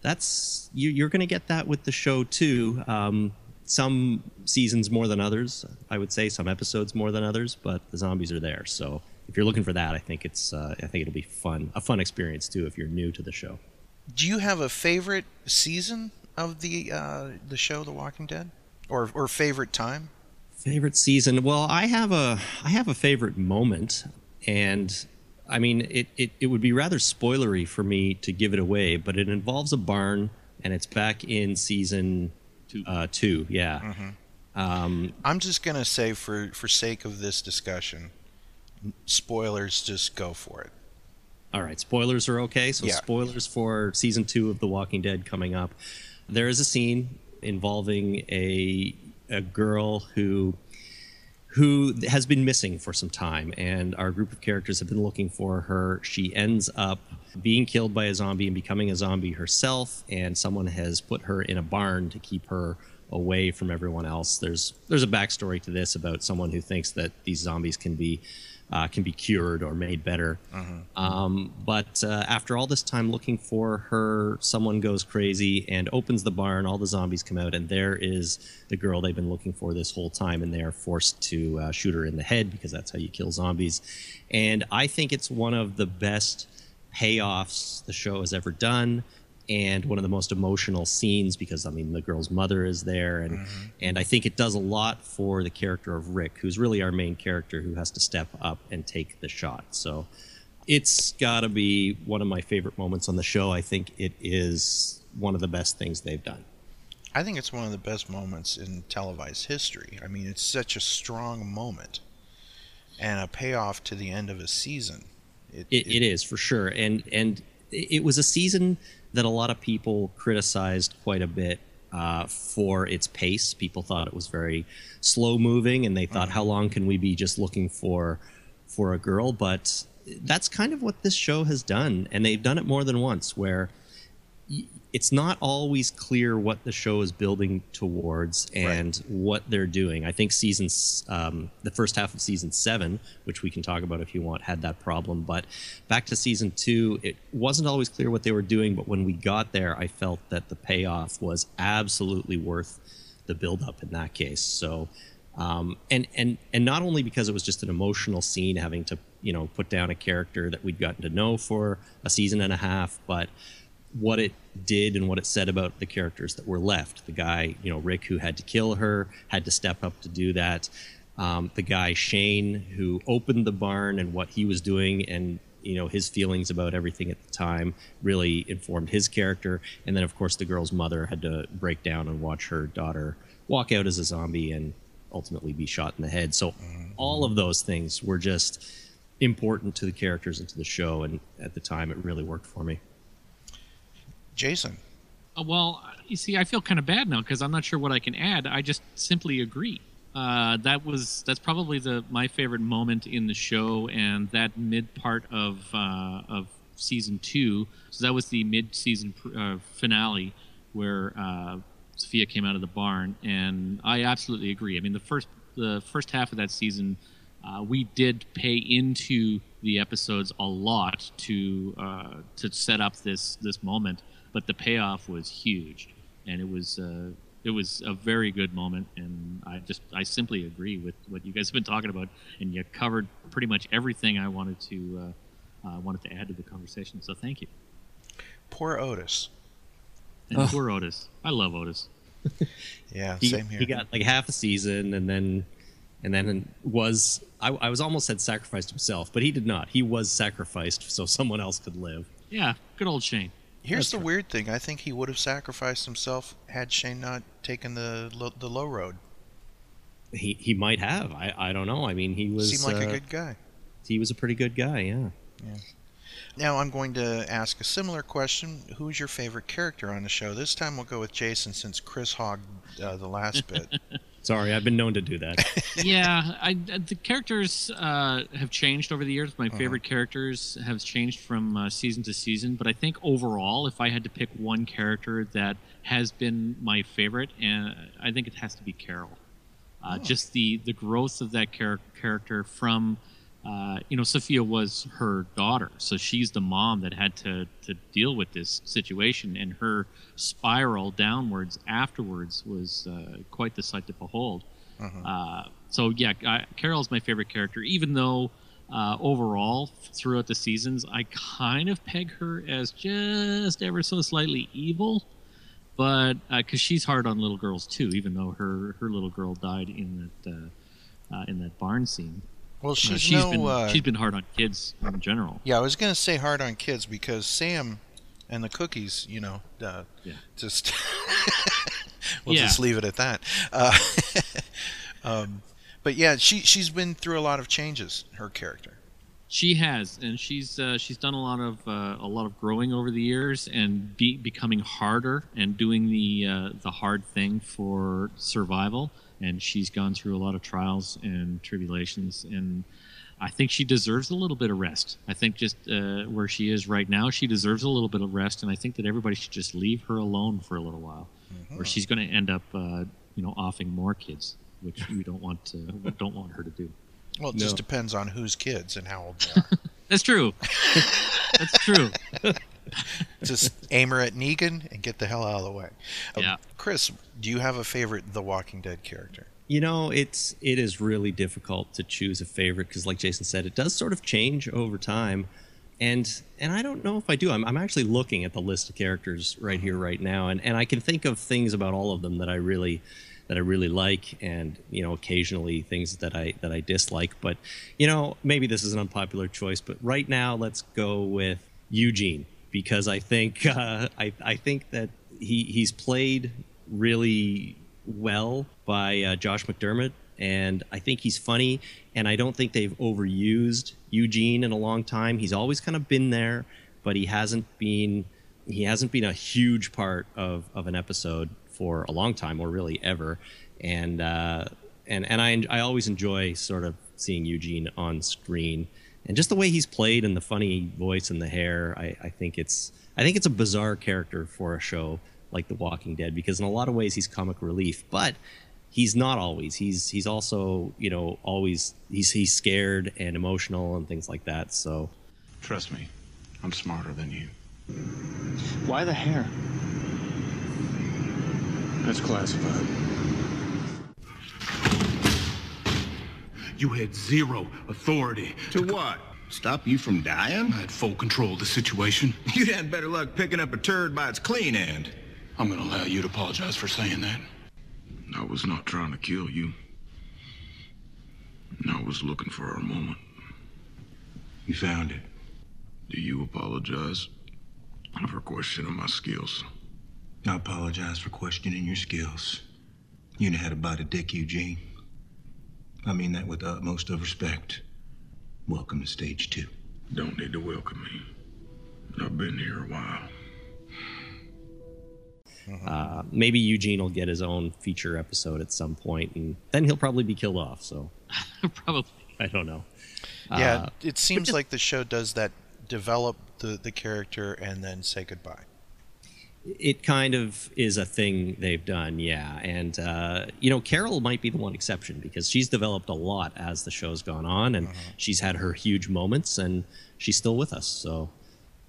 that's you, you're going to get that with the show too. Um, some seasons more than others, I would say. Some episodes more than others, but the zombies are there. So if you're looking for that, I think it's uh, I think it'll be fun, a fun experience too if you're new to the show. Do you have a favorite season of the uh, the show, The Walking Dead, or or favorite time? Favorite season? Well, I have a I have a favorite moment, and. I mean, it, it, it would be rather spoilery for me to give it away, but it involves a barn, and it's back in season two. Uh, two yeah. Mm-hmm. Um, I'm just going to say, for, for sake of this discussion, spoilers, just go for it. All right, spoilers are okay. So yeah. Spoilers for season two of The Walking Dead coming up. There is a scene involving a a girl who... who has been missing for some time, and our group of characters have been looking for her. She ends up being killed by a zombie and becoming a zombie herself, and someone has put her in a barn to keep her away from everyone else. There's there's a backstory to this about someone who thinks that these zombies can be uh, can be cured or made better. Uh-huh. Um, but uh, after all this time looking for her, someone goes crazy and opens the barn. All the zombies come out, and there is the girl they've been looking for this whole time, and they are forced to uh, shoot her in the head, because that's how you kill zombies. And I think it's one of the best payoffs the show has ever done, and one of the most emotional scenes, because, I mean, the girl's mother is there, and mm-hmm. and I think it does a lot for the character of Rick, who's really our main character, who has to step up and take the shot. So it's got to be one of my favorite moments on the show. I think it is one of the best things they've done. I think it's one of the best moments in televised history. I mean, it's such a strong moment, and a payoff to the end of a season. It, it, it, it is, for sure, and and it was a season... that a lot of people criticized quite a bit uh, for its pace. People thought it was very slow-moving, and they thought, how long can we be just looking for for a girl? But that's kind of what this show has done, and they've done it more than once, where y- it's not always clear what the show is building towards and right. what they're doing. I think seasons, um, the first half of season seven, which we can talk about if you want, had that problem. But back to season two, it wasn't always clear what they were doing. But when we got there, I felt that the payoff was absolutely worth the buildup in that case. So, um, and, and, and not only because it was just an emotional scene having to, you know, put down a character that we'd gotten to know for a season and a half, but what it did and what it said about the characters that were left. The guy, you know, Rick, who had to kill her, had to step up to do that. Um, the guy, Shane, who opened the barn and what he was doing and, you know, his feelings about everything at the time really informed his character. And then, of course, the girl's mother had to break down and watch her daughter walk out as a zombie and ultimately be shot in the head. So all of those things were just important to the characters and to the show. And at the time, it really worked for me. Jason. Uh, well, you see, I feel kind of bad now because I'm not sure what I can add. I just simply agree. Uh, that was that's probably the my favorite moment in the show, and that mid part of uh, of season two. So that was the mid season uh, finale where uh, Sophia came out of the barn, and I absolutely agree. I mean, the first the first half of that season, uh, we did pay into the episodes a lot to uh, to set up this this moment. But the payoff was huge, and it was uh, it was a very good moment. And I just I simply agree with what you guys have been talking about, and you covered pretty much everything I wanted to uh, uh, wanted to add to the conversation. So thank you. Poor Otis. And oh. Poor Otis. I love Otis. Yeah, he, same here. He got like half a season, and then and then was I, I was almost said sacrificed himself, but he did not. He was sacrificed so someone else could live. Yeah, good old Shane. Here's That's the right. weird thing. I think he would have sacrificed himself had Shane not taken the lo- the low road. He he might have. I, I don't know. I mean, he was... Seemed like uh, a good guy. He was a pretty good guy, yeah. yeah. Now I'm going to ask a similar question. Who's your favorite character on the show? This time we'll go with Jason since Chris hogged uh, the last bit. Sorry, I've been known to do that. yeah, I, the characters uh, have changed over the years. My favorite uh-huh. characters have changed from uh, season to season. But I think overall, if I had to pick one character that has been my favorite, and I think it has to be Carol. Uh, oh. Just the, the growth of that char- character from, uh, you know, Sophia was her daughter. So she's the mom that had to, to deal with this situation, and her spiral downwards afterwards was uh, quite the sight to behold. Uh-huh. Uh, so yeah, I, Carol's my favorite character, even though uh, overall throughout the seasons I kind of peg her as just ever so slightly evil, but because uh, she's hard on little girls too, even though her, her little girl died in that uh, uh, in that barn scene. Well, she's, uh, she's no, been uh, she's been hard on kids in general. Yeah, I was gonna say hard on kids because Sam. And the cookies, you know, uh, yeah. just we'll yeah. just leave it at that. Uh, um, but yeah, she she's been through a lot of changes. Her character, she has, and she's uh, she's done a lot of uh, a lot of growing over the years, and be, becoming harder and doing the uh, the hard thing for survival. And she's gone through a lot of trials and tribulations, and I think she deserves a little bit of rest. I think just uh, where she is right now, she deserves a little bit of rest, and I think that everybody should just leave her alone for a little while, mm-hmm. or she's going to end up, uh, you know, offing more kids, which we don't want to, we don't want her to do. Well, it no. just depends on whose kids and how old they are. That's true. That's true. Just aim her at Negan and get the hell out of the way. Uh, yeah. Chris, do you have a favorite The Walking Dead character? You know, it's it is really difficult to choose a favorite because, like Jason said, it does sort of change over time, and and I don't know if I do. I'm I'm actually looking at the list of characters right here, right now, and, and I can think of things about all of them that I really that I really like, and you know, occasionally things that I that I dislike. But you know, maybe this is an unpopular choice, but right now, let's go with Eugene because I think uh, I I think that he he's played really well by uh, Josh McDermott, and I think he's funny, and I don't think they've overused Eugene in a long time. He's always kind of been there, but he hasn't been he hasn't been a huge part of, of an episode for a long time, or really ever. And uh, and and I I always enjoy sort of seeing Eugene on screen, and just the way he's played and the funny voice and the hair, I, I think it's I think it's a bizarre character for a show like The Walking Dead, because in a lot of ways he's comic relief, but he's not always. He's he's also, you know, always he's he's scared and emotional and things like that. So trust me, I'm smarter than you. Why the hair? That's classified. You had zero authority. To what? Stop you from dying? I had full control of the situation. You'd had better luck picking up a turd by its clean end. I'm gonna allow you to apologize for saying that. I was not trying to kill you. I was looking for our moment. You found it. Do you apologize for questioning my skills? I apologize for questioning your skills. You know how to bite a dick, Eugene. I mean that with the utmost of respect. Welcome to stage two. Don't need to welcome me. I've been here a while. Uh, maybe Eugene will get his own feature episode at some point, and then he'll probably be killed off. So, probably, I don't know. Yeah, uh, it seems just, like the show does that: develop the the character and then say goodbye. It kind of is a thing they've done, yeah. And uh, you know, Carol might be the one exception, because she's developed a lot as the show's gone on, and uh-huh. she's had her huge moments, and she's still with us. So.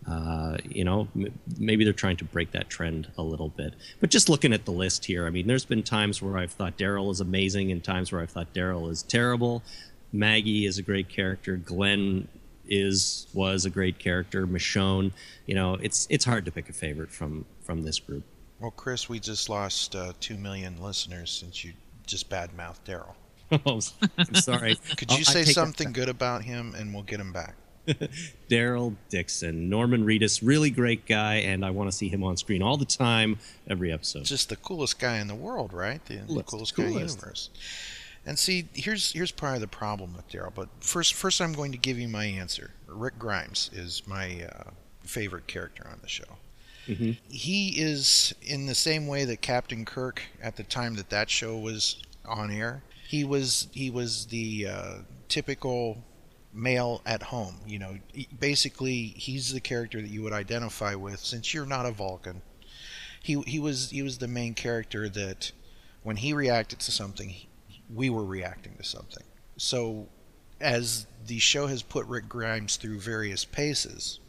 Uh, you know, m- maybe they're trying to break that trend a little bit. But just looking at the list here, I mean, there's been times where I've thought Daryl is amazing and times where I've thought Daryl is terrible. Maggie is a great character. Glenn is, was a great character. Michonne, you know, it's it's hard to pick a favorite from, from this group. Well, Chris, we just lost uh, two million listeners since you just badmouthed Daryl. Oh, I'm sorry. Could you oh, say something good about him and we'll get him back? Daryl Dixon, Norman Reedus, really great guy, and I want to see him on screen all the time, every episode. Just the coolest guy in the world, right? The, coolest, the coolest, coolest guy in the universe. And see, here's here's part of the problem with Daryl. But first, first I'm going to give you my answer. Rick Grimes is my uh, favorite character on the show. Mm-hmm. He is in the same way that Captain Kirk, at the time that that show was on air, he was he was the uh, typical male at home. You know, basically he's the character that you would identify with, since you're not a Vulcan. He he was he was the main character that when he reacted to something, we were reacting to something. So as the show has put Rick Grimes through various paces,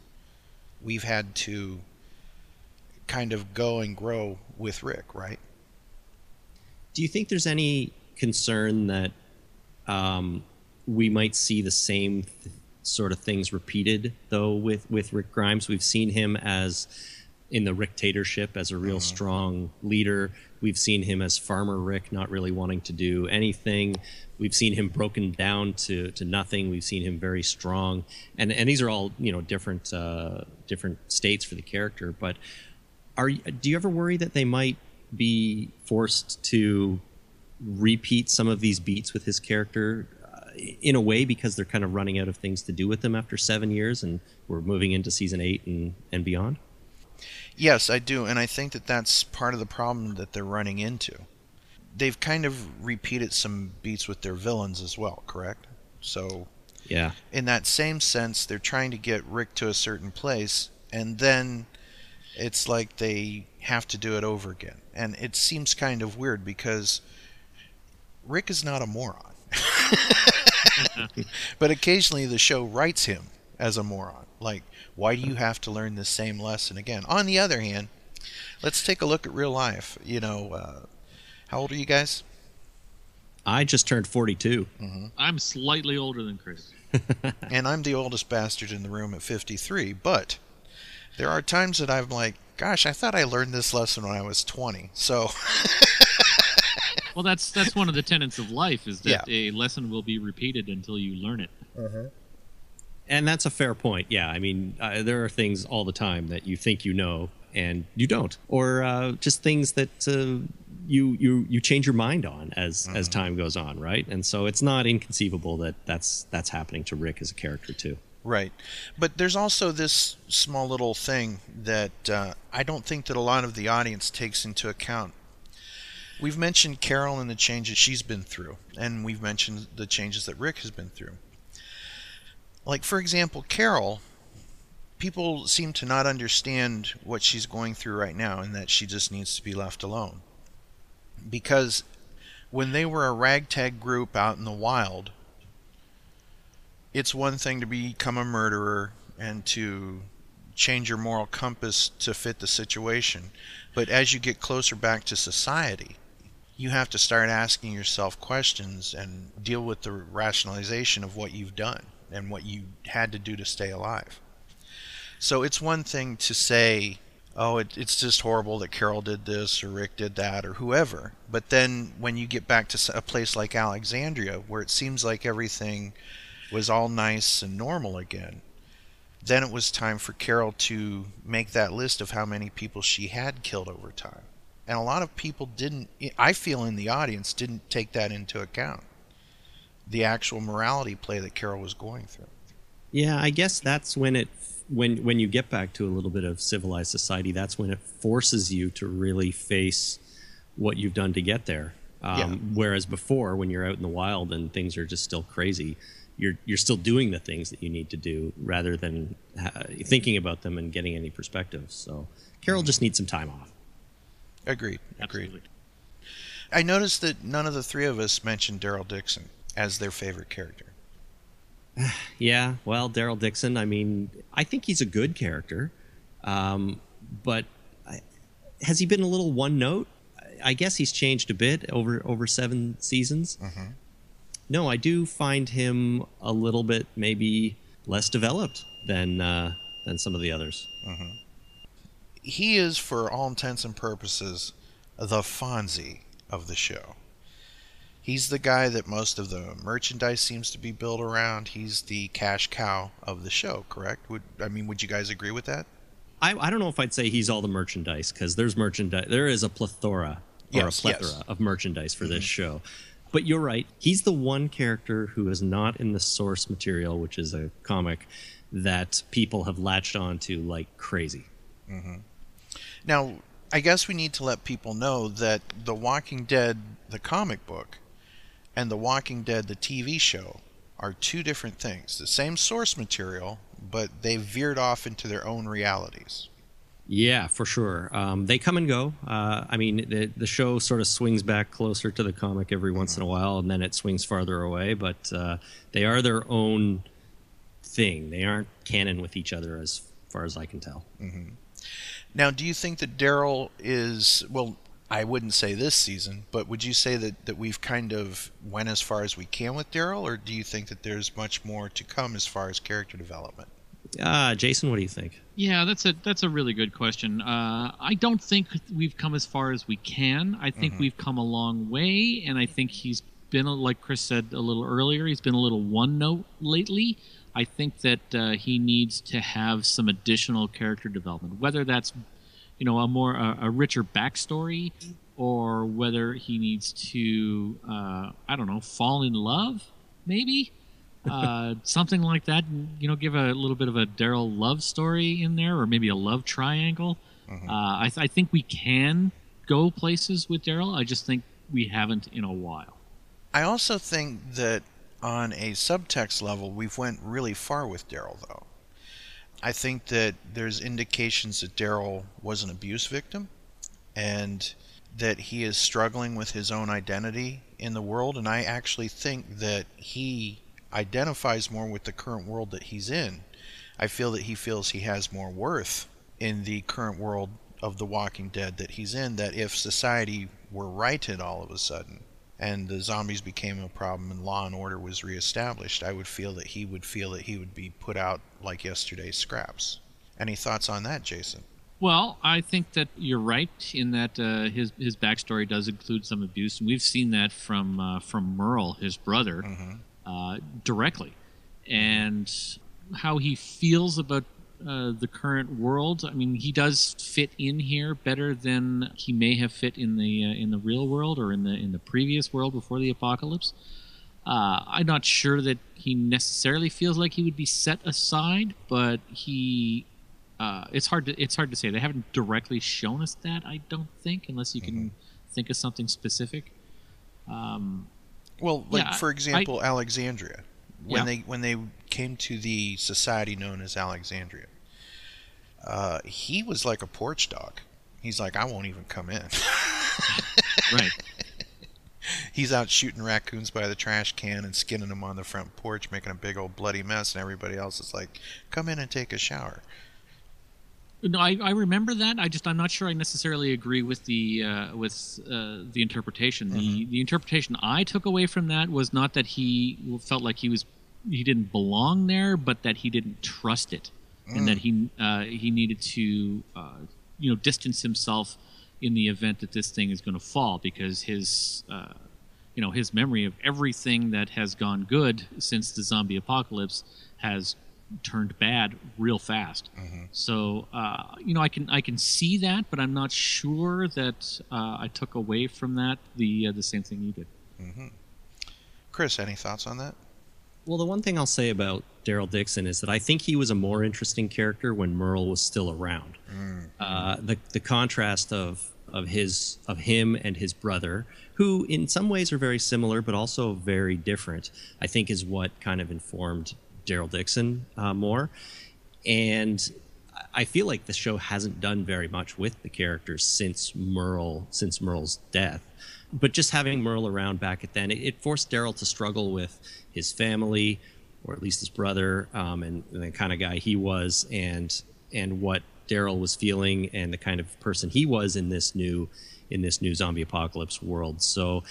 we've had to kind of go and grow with Rick, right? Do you think there's any concern that um we might see the same th- sort of things repeated, though, with, with Rick Grimes? We've seen him as in the Ricktatorship as a real mm-hmm. strong leader. We've seen him as Farmer Rick, not really wanting to do anything. We've seen him broken down to, to nothing. We've seen him very strong, and and these are all, you know, different uh, different states for the character. But are do you ever worry that they might be forced to repeat some of these beats with his character? In a way, because they're kind of running out of things to do with them after seven years, and we're moving into season eight and, and beyond? Yes, I do, and I think that that's part of the problem that they're running into. They've kind of repeated some beats with their villains as well, correct? So, yeah. In that same sense, they're trying to get Rick to a certain place, and then it's like they have to do it over again. And it seems kind of weird, because Rick is not a moron. But occasionally the show writes him as a moron. Like, why do you have to learn the same lesson again? On the other hand, let's take a look at real life. You know, uh, how old are you guys? I just turned forty-two. Mm-hmm. I'm slightly older than Chris. And I'm the oldest bastard in the room at fifty-three. But there are times that I'm like, gosh, I thought I learned this lesson when I was twenty. So... Well, that's that's one of the tenets of life, is that yeah. a lesson will be repeated until you learn it. Uh-huh. And that's a fair point, yeah. I mean, uh, there are things all the time that you think you know and you don't. Or uh, just things that uh, you, you you change your mind on as, uh-huh. as time goes on, right? And so it's not inconceivable that that's, that's happening to Rick as a character, too. Right. But there's also this small little thing that uh, I don't think that a lot of the audience takes into account. We've mentioned Carol and the changes she's been through, and we've mentioned the changes that Rick has been through. Like, for example, Carol, people seem to not understand what she's going through right now, and that she just needs to be left alone. Because when they were a ragtag group out in the wild, it's one thing to become a murderer and to change your moral compass to fit the situation. But as you get closer back to society, you have to start asking yourself questions and deal with the rationalization of what you've done and what you had to do to stay alive. So it's one thing to say, oh, it, it's just horrible that Carol did this or Rick did that or whoever. But then when you get back to a place like Alexandria, where it seems like everything was all nice and normal again, then it was time for Carol to make that list of how many people she had killed over time. And a lot of people didn't, I feel in the audience, didn't take that into account. The actual morality play that Carol was going through. Yeah, I guess that's when it, when when you get back to a little bit of civilized society, that's when it forces you to really face what you've done to get there. Um, yeah. Whereas before, when you're out in the wild and things are just still crazy, you're you're still doing the things that you need to do rather than uh, thinking about them and getting any perspective. So Carol just needs some time off. Agreed. Absolutely. Agreed. I noticed that none of the three of us mentioned Daryl Dixon as their favorite character. Yeah, well, Daryl Dixon, I mean, I think he's a good character, um, but I, has he been a little one note? I guess he's changed a bit over, over seven seasons. Uh-huh. No, I do find him a little bit maybe less developed than uh, than some of the others. Uh-huh. He is, for all intents and purposes, the Fonzie of the show. He's the guy that most of the merchandise seems to be built around. He's the cash cow of the show, correct? Would I mean, would you guys agree with that? I, I don't know if I'd say he's all the merchandise, because there's merchandise. There is a plethora or yes, a plethora yes. of merchandise for mm-hmm. this show. But you're right. He's the one character who is not in the source material, which is a comic, that people have latched on to like crazy. Mm-hmm. Now, I guess we need to let people know that The Walking Dead, the comic book, and The Walking Dead, the T V show, are two different things. The same source material, but they veered off into their own realities. Yeah, for sure. Um, they come and go. Uh, I mean, the, the show sort of swings back closer to the comic every once in a while, and then it swings farther away. But uh, they are their own thing. They aren't canon with each other as far as I can tell. Mm-hmm. Now, do you think that Daryl is, well, I wouldn't say this season, but would you say that, that we've kind of went as far as we can with Daryl, or do you think that there's much more to come as far as character development? Uh, Jason, what do you think? Yeah, that's a that's a really good question. Uh, I don't think we've come as far as we can. I think mm-hmm. we've come a long way, and I think he's been, like Chris said a little earlier, he's been a little one-note lately. I think that uh, he needs to have some additional character development, whether that's you know a more a, a richer backstory, or whether he needs to uh, I don't know fall in love, maybe. uh, something like that, you know, give a little bit of a Daryl love story in there, or maybe a love triangle. Mm-hmm. Uh, I, th- I think we can go places with Daryl. I just think we haven't in a while. I also think that on a subtext level, we've went really far with Daryl, though. I think that there's indications that Daryl was an abuse victim, and that he is struggling with his own identity in the world, and I actually think that he identifies more with the current world that he's in. I feel that he feels he has more worth in the current world of The Walking Dead that he's in, that if society were righted all of a sudden and the zombies became a problem and law and order was reestablished, I would feel that he would feel that he would be put out like yesterday's scraps. Any thoughts on that, Jason? Well, I think that you're right in that uh, his his backstory does include some abuse, and we've seen that from uh, from Merle, his brother. Mm-hmm. Uh, directly, and how he feels about uh, the current world. I mean, he does fit in here better than he may have fit in the uh, in the real world, or in the in the previous world before the apocalypse. Uh, I'm not sure that he necessarily feels like he would be set aside, but he uh, it's hard to it's hard to say. They haven't directly shown us that, I don't think, unless you can mm-hmm. think of something specific. Um, Well, like yeah, for example, I, Alexandria. when yeah. they when they came to the society known as Alexandria, uh, he was like a porch dog. He's like, I won't even come in. Right. He's out shooting raccoons by the trash can and skinning them on the front porch, making a big old bloody mess, and everybody else is like, come in and take a shower. No, I, I remember that. I just I'm not sure I necessarily agree with the uh, with uh, the interpretation. Mm-hmm. The the interpretation I took away from that was not that he felt like he was he didn't belong there, but that he didn't trust it, mm. and that he uh, he needed to uh, you know distance himself in the event that this thing is going to fall, because his uh, you know his memory of everything that has gone good since the zombie apocalypse has turned bad real fast. Mm-hmm. So uh, you know I can I can see that, but I'm not sure that uh, I took away from that the uh, the same thing you did. Mm-hmm. Chris, any thoughts on that? Well, the one thing I'll say about Daryl Dixon is that I think he was a more interesting character when Merle was still around. Mm-hmm. Uh, the the contrast of of his of him and his brother, who in some ways are very similar but also very different, I think is what kind of informed Daryl Dixon uh, more. And I feel like the show hasn't done very much with the characters since Merle, since Merle's death. But just having Merle around back at then, it, it forced Daryl to struggle with his family, or at least his brother, um, and, and the kind of guy he was, and and what Daryl was feeling, and the kind of person he was in this new in this new zombie apocalypse world. So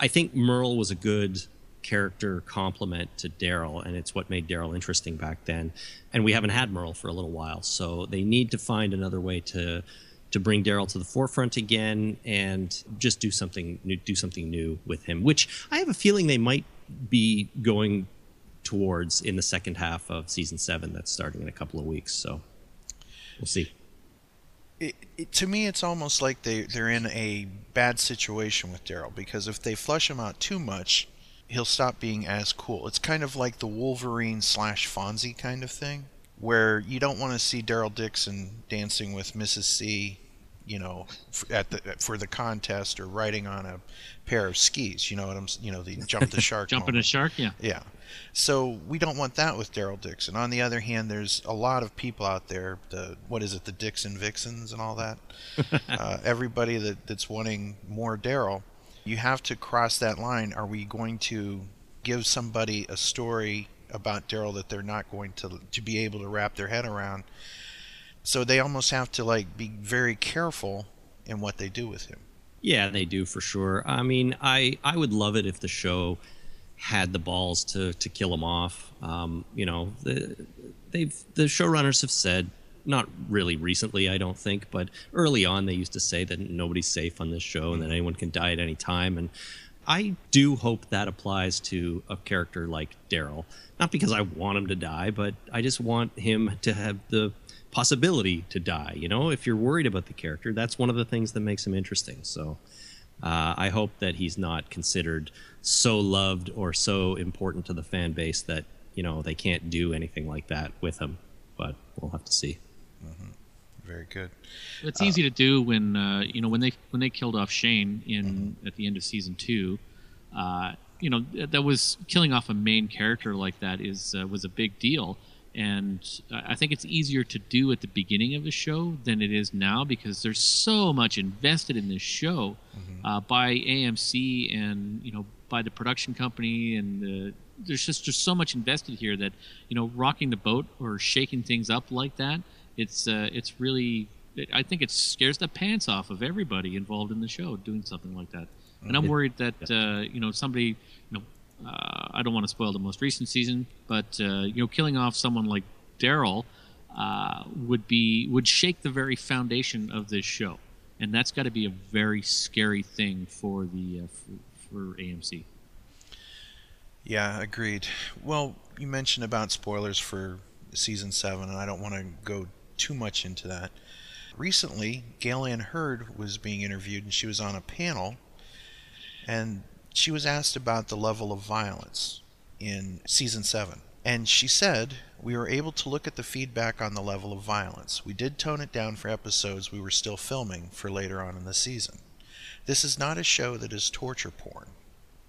I think Merle was a good character complement to Daryl, and it's what made Daryl interesting back then. And we haven't had Merle for a little while, so they need to find another way to to bring Daryl to the forefront again and just do something new, do something new with him, which I have a feeling they might be going towards in the second half of season seven that's starting in a couple of weeks. So we'll see. It, it, to me, it's almost like they, they're in a bad situation with Daryl, because if they flush him out too much, he'll stop being as cool. It's kind of like the Wolverine slash Fonzie kind of thing, where you don't want to see Daryl Dixon dancing with Missus C, you know, at the for the contest, or riding on a pair of skis. You know what I'm, you know, the jump the shark. Jumping a shark, yeah. Yeah. So we don't want that with Daryl Dixon. On the other hand, there's a lot of people out there, the what is it, the Dixon Vixens and all that. uh, everybody that, that's wanting more Daryl. You have to cross that line. Are we going to give somebody a story about Daryl that they're not going to to be able to wrap their head around? So they almost have to like be very careful in what they do with him. Yeah, they do for sure. I mean, I I would love it if the show had the balls to to kill him off. Um, you know, the they've the showrunners have said, not really recently, I don't think, but early on they used to say that nobody's safe on this show and that anyone can die at any time. And I do hope that applies to a character like Daryl. Not because I want him to die, but I just want him to have the possibility to die. You know, if you're worried about the character, that's one of the things that makes him interesting. So uh, I hope that he's not considered so loved or so important to the fan base that, you know, they can't do anything like that with him. But we'll have to see. Mm-hmm. Very good. It's uh, easy to do when uh, you know when they when they killed off Shane in mm-hmm. at the end of season two. Uh, you know that was killing off a main character like that is uh, was a big deal, and I think it's easier to do at the beginning of a show than it is now, because there's so much invested in this show mm-hmm. uh, by A M C and you know by the production company, and the, there's just just so much invested here that you know rocking the boat or shaking things up like that. It's uh, it's really, it, I think it scares the pants off of everybody involved in the show doing something like that. And I'm worried that, uh, you know, somebody, you know, uh, I don't want to spoil the most recent season, but, uh, you know, killing off someone like Daryl uh, would be, would shake the very foundation of this show. And that's got to be a very scary thing for the, uh, for, for A M C. Yeah, agreed. Well, you mentioned about spoilers for season seven, and I don't want to go too much into that. Recently, Gail Ann Hurd was being interviewed, and she was on a panel, and she was asked about the level of violence in season seven. And she said, "We were able to look at the feedback on the level of violence. We did tone it down for episodes we were still filming for later on in the season. This is not a show that is torture porn.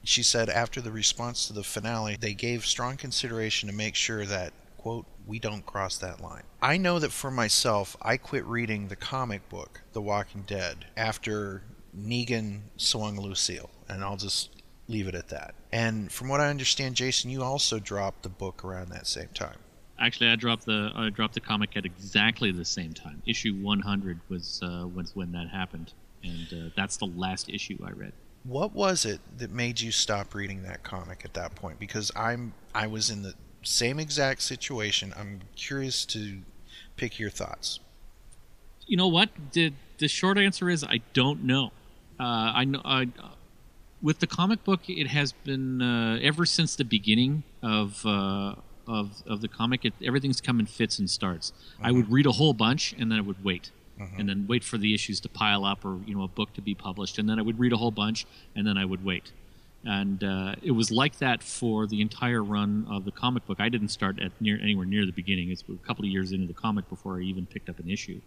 She said after the response to the finale, they gave strong consideration to make sure that, quote, we don't cross that line. I know that for myself, I quit reading the comic book, The Walking Dead, after Negan swung Lucille, and I'll just leave it at that. And from what I understand, Jason, you also dropped the book around that same time. Actually, I dropped the I dropped the comic at exactly the same time. Issue one hundred was uh, was when that happened, and uh, that's the last issue I read. What was it that made you stop reading that comic at that point? Because I'm I was in the same exact situation. I'm curious to pick your thoughts. You know what? The, the short answer is I don't know. Uh, I know I. With the comic book, it has been uh, ever since the beginning of uh, of of the comic. It, everything's come in fits and starts. Mm-hmm. I would read a whole bunch, and then I would wait, mm-hmm. and then wait for the issues to pile up, or you know, a book to be published, and then I would read a whole bunch, and then I would wait. And uh, it was like that for the entire run of the comic book. I didn't start at near anywhere near the beginning. It's a couple of years into the comic before I even picked up an issue.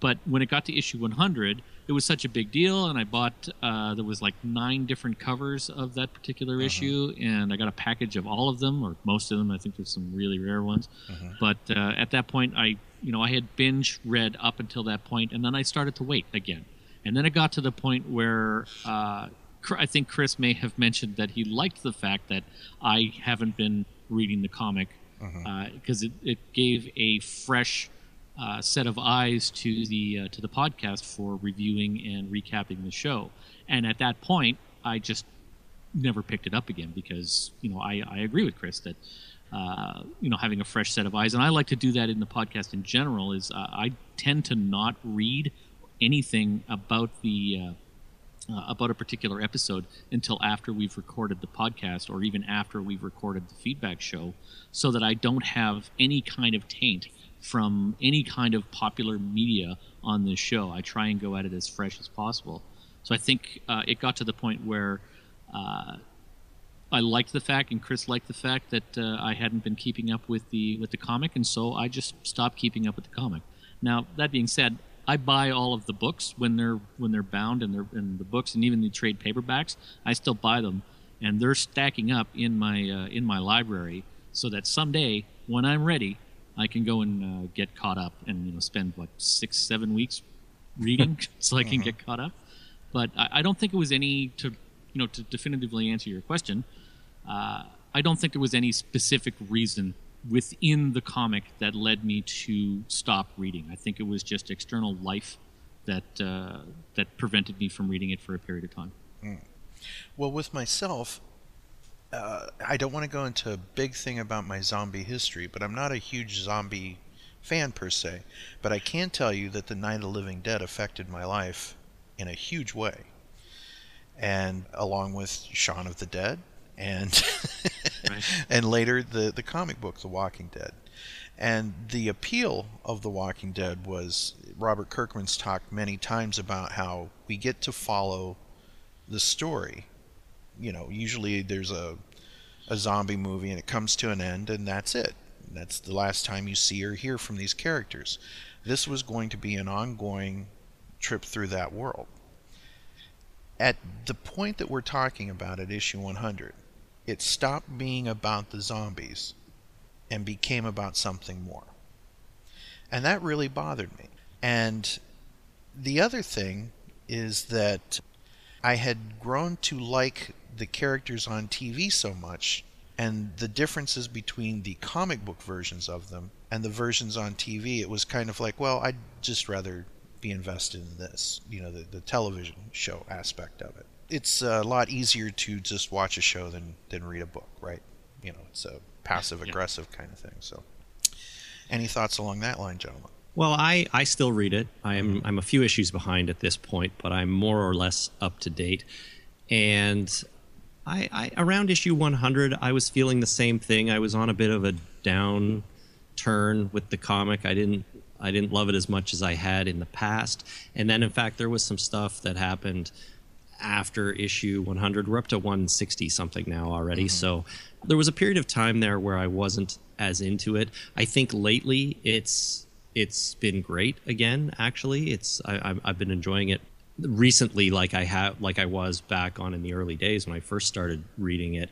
But when it got to issue one hundred, it was such a big deal, and I bought, uh, there was like nine different covers of that particular uh-huh. issue, and I got a package of all of them, or most of them. I think there's some really rare ones. Uh-huh. But uh, at that point, I you know, I had binge read up until that point, and then I started to wait again. And then it got to the point where uh, I think Chris may have mentioned that he liked the fact that I haven't been reading the comic, because uh-huh. uh, it, it gave a fresh... Uh, set of eyes to the uh, to the podcast for reviewing and recapping the show. And at that point, I just never picked it up again because, you know, I, I agree with Chris that, uh, you know, having a fresh set of eyes, and I like to do that in the podcast in general, is uh, I tend to not read anything about the uh, uh, about a particular episode until after we've recorded the podcast or even after we've recorded the feedback show, so that I don't have any kind of taint from any kind of popular media on this show. I try and go at it as fresh as possible. So I think uh, it got to the point where uh, I liked the fact, and Chris liked the fact, that uh, I hadn't been keeping up with the with the comic, and so I just stopped keeping up with the comic. Now, that being said, I buy all of the books when they're when they're bound, and they're and the books, and even the trade paperbacks. I still buy them, and they're stacking up in my uh, in my library, so that someday when I'm ready, I can go and uh, get caught up and, you know, spend, what, six, seven weeks reading so I can uh-huh. get caught up. But I, I don't think it was any, to, you know, to definitively answer your question, uh, I don't think there was any specific reason within the comic that led me to stop reading. I think it was just external life that, uh, that prevented me from reading it for a period of time. Mm. Well, with myself... Uh, I don't want to go into a big thing about my zombie history, but I'm not a huge zombie fan per se, but I can tell you that the Night of the Living Dead affected my life in a huge way, and along with Shaun of the Dead and right. and later the, the comic book The Walking Dead. And the appeal of The Walking Dead was, Robert Kirkman's talked many times about how we get to follow the story. You know, usually there's a a zombie movie and it comes to an end and that's it. That's the last time you see or hear from these characters. This was going to be an ongoing trip through that world. At the point that we're talking about at issue one hundred, it stopped being about the zombies and became about something more. And that really bothered me. And the other thing is that I had grown to like the characters on T V so much, and the differences between the comic book versions of them and the versions on T V, it was kind of like, well, I'd just rather be invested in this, you know, the, the television show aspect of it. It's a lot easier to just watch a show than, than read a book, right? You know, it's a passive-aggressive yeah. kind of thing. So, any thoughts along that line, gentlemen? Well, I, I still read it. I'm I'm a few issues behind at this point, but I'm more or less up to date. And I, I around issue one hundred, I was feeling the same thing. I was on a bit of a down turn with the comic. I didn't I didn't love it as much as I had in the past. And then, in fact, there was some stuff that happened after issue one hundred. We're up to one sixty something now already. Mm-hmm. So there was a period of time there where I wasn't as into it. I think lately it's... It's been great again, actually. It's I, I've been enjoying it recently, like I have, like I was back on in the early days when I first started reading it.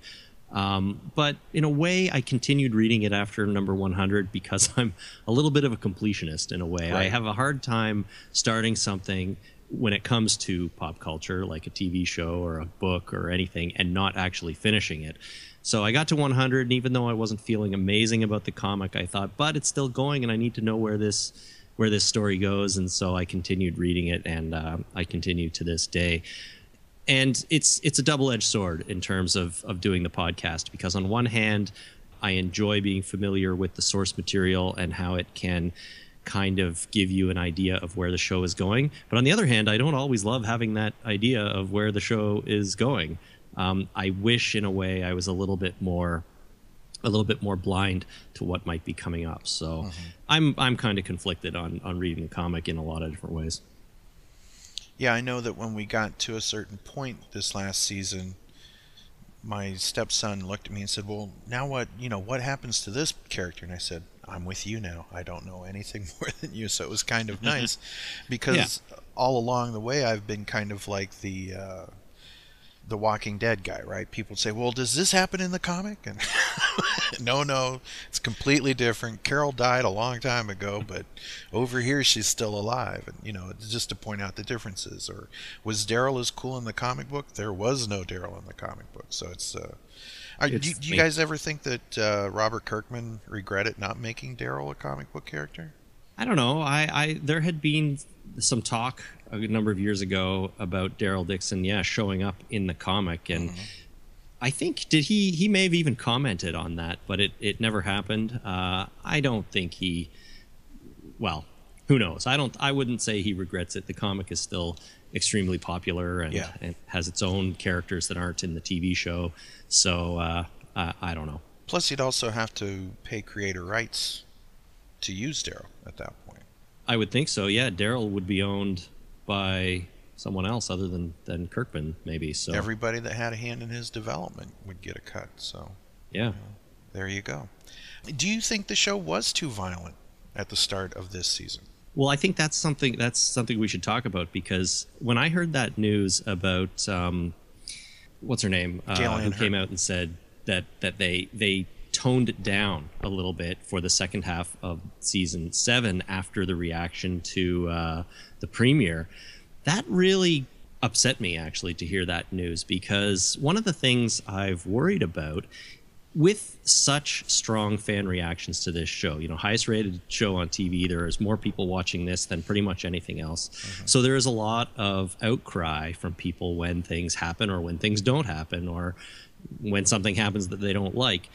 Um, but in a way, I continued reading it after number one hundred because I'm a little bit of a completionist in a way. Right. I have a hard time starting something when it comes to pop culture, like a T V show or a book or anything, and not actually finishing it. So I got to one hundred, and even though I wasn't feeling amazing about the comic, I thought, but it's still going, and I need to know where this where this story goes. And so I continued reading it, and uh, I continue to this day. And it's it's a double-edged sword in terms of, of doing the podcast, because on one hand, I enjoy being familiar with the source material and how it can kind of give you an idea of where the show is going. But on the other hand, I don't always love having that idea of where the show is going. Um, I wish, in a way, I was a little bit more, a little bit more blind to what might be coming up. So mm-hmm. I'm I'm kind of conflicted on on reading the comic in a lot of different ways. Yeah, I know that when we got to a certain point this last season, my stepson looked at me and said, well, now what, you know, what happens to this character? And I said, I'm with you now. I don't know anything more than you. So it was kind of nice because yeah. all along the way, I've been kind of like the uh, the Walking Dead guy, right? People say, well, does this happen in the comic? And no, no, it's completely different. Carol died a long time ago, but over here she's still alive. And, you know, just to point out the differences. Or was Daryl as cool in the comic book? There was no Daryl in the comic book. So it's... Uh, Are, do, do you guys ever think that uh, Robert Kirkman regretted not making Daryl a comic book character? I don't know. I, I there had been some talk a number of years ago about Daryl Dixon, yeah, showing up in the comic, and mm-hmm. I think did he he may have even commented on that, but it it never happened. Uh, I don't think he. Well, who knows? I don't. I wouldn't say he regrets it. The comic is still extremely popular and, yeah. and has its own characters that aren't in the T V show. So uh, uh, I don't know. Plus, you'd also have to pay creator rights to use Daryl at that point. I would think so. Yeah, Daryl would be owned by someone else other than than Kirkman, maybe. So everybody that had a hand in his development would get a cut. So yeah, you know, there you go. Do you think the show was too violent at the start of this season? Well, I think that's something that's something we should talk about, because when I heard that news about um, what's her name, uh, who came out and said that that they they toned it down a little bit for the second half of season seven after the reaction to uh, the premiere, that really upset me actually to hear that news, because one of the things I've worried about with such strong fan reactions to this show, you know, highest rated show on T V, there is more people watching this than pretty much anything else. Mm-hmm. So there is a lot of outcry from people when things happen or when things don't happen or when something happens that they don't like.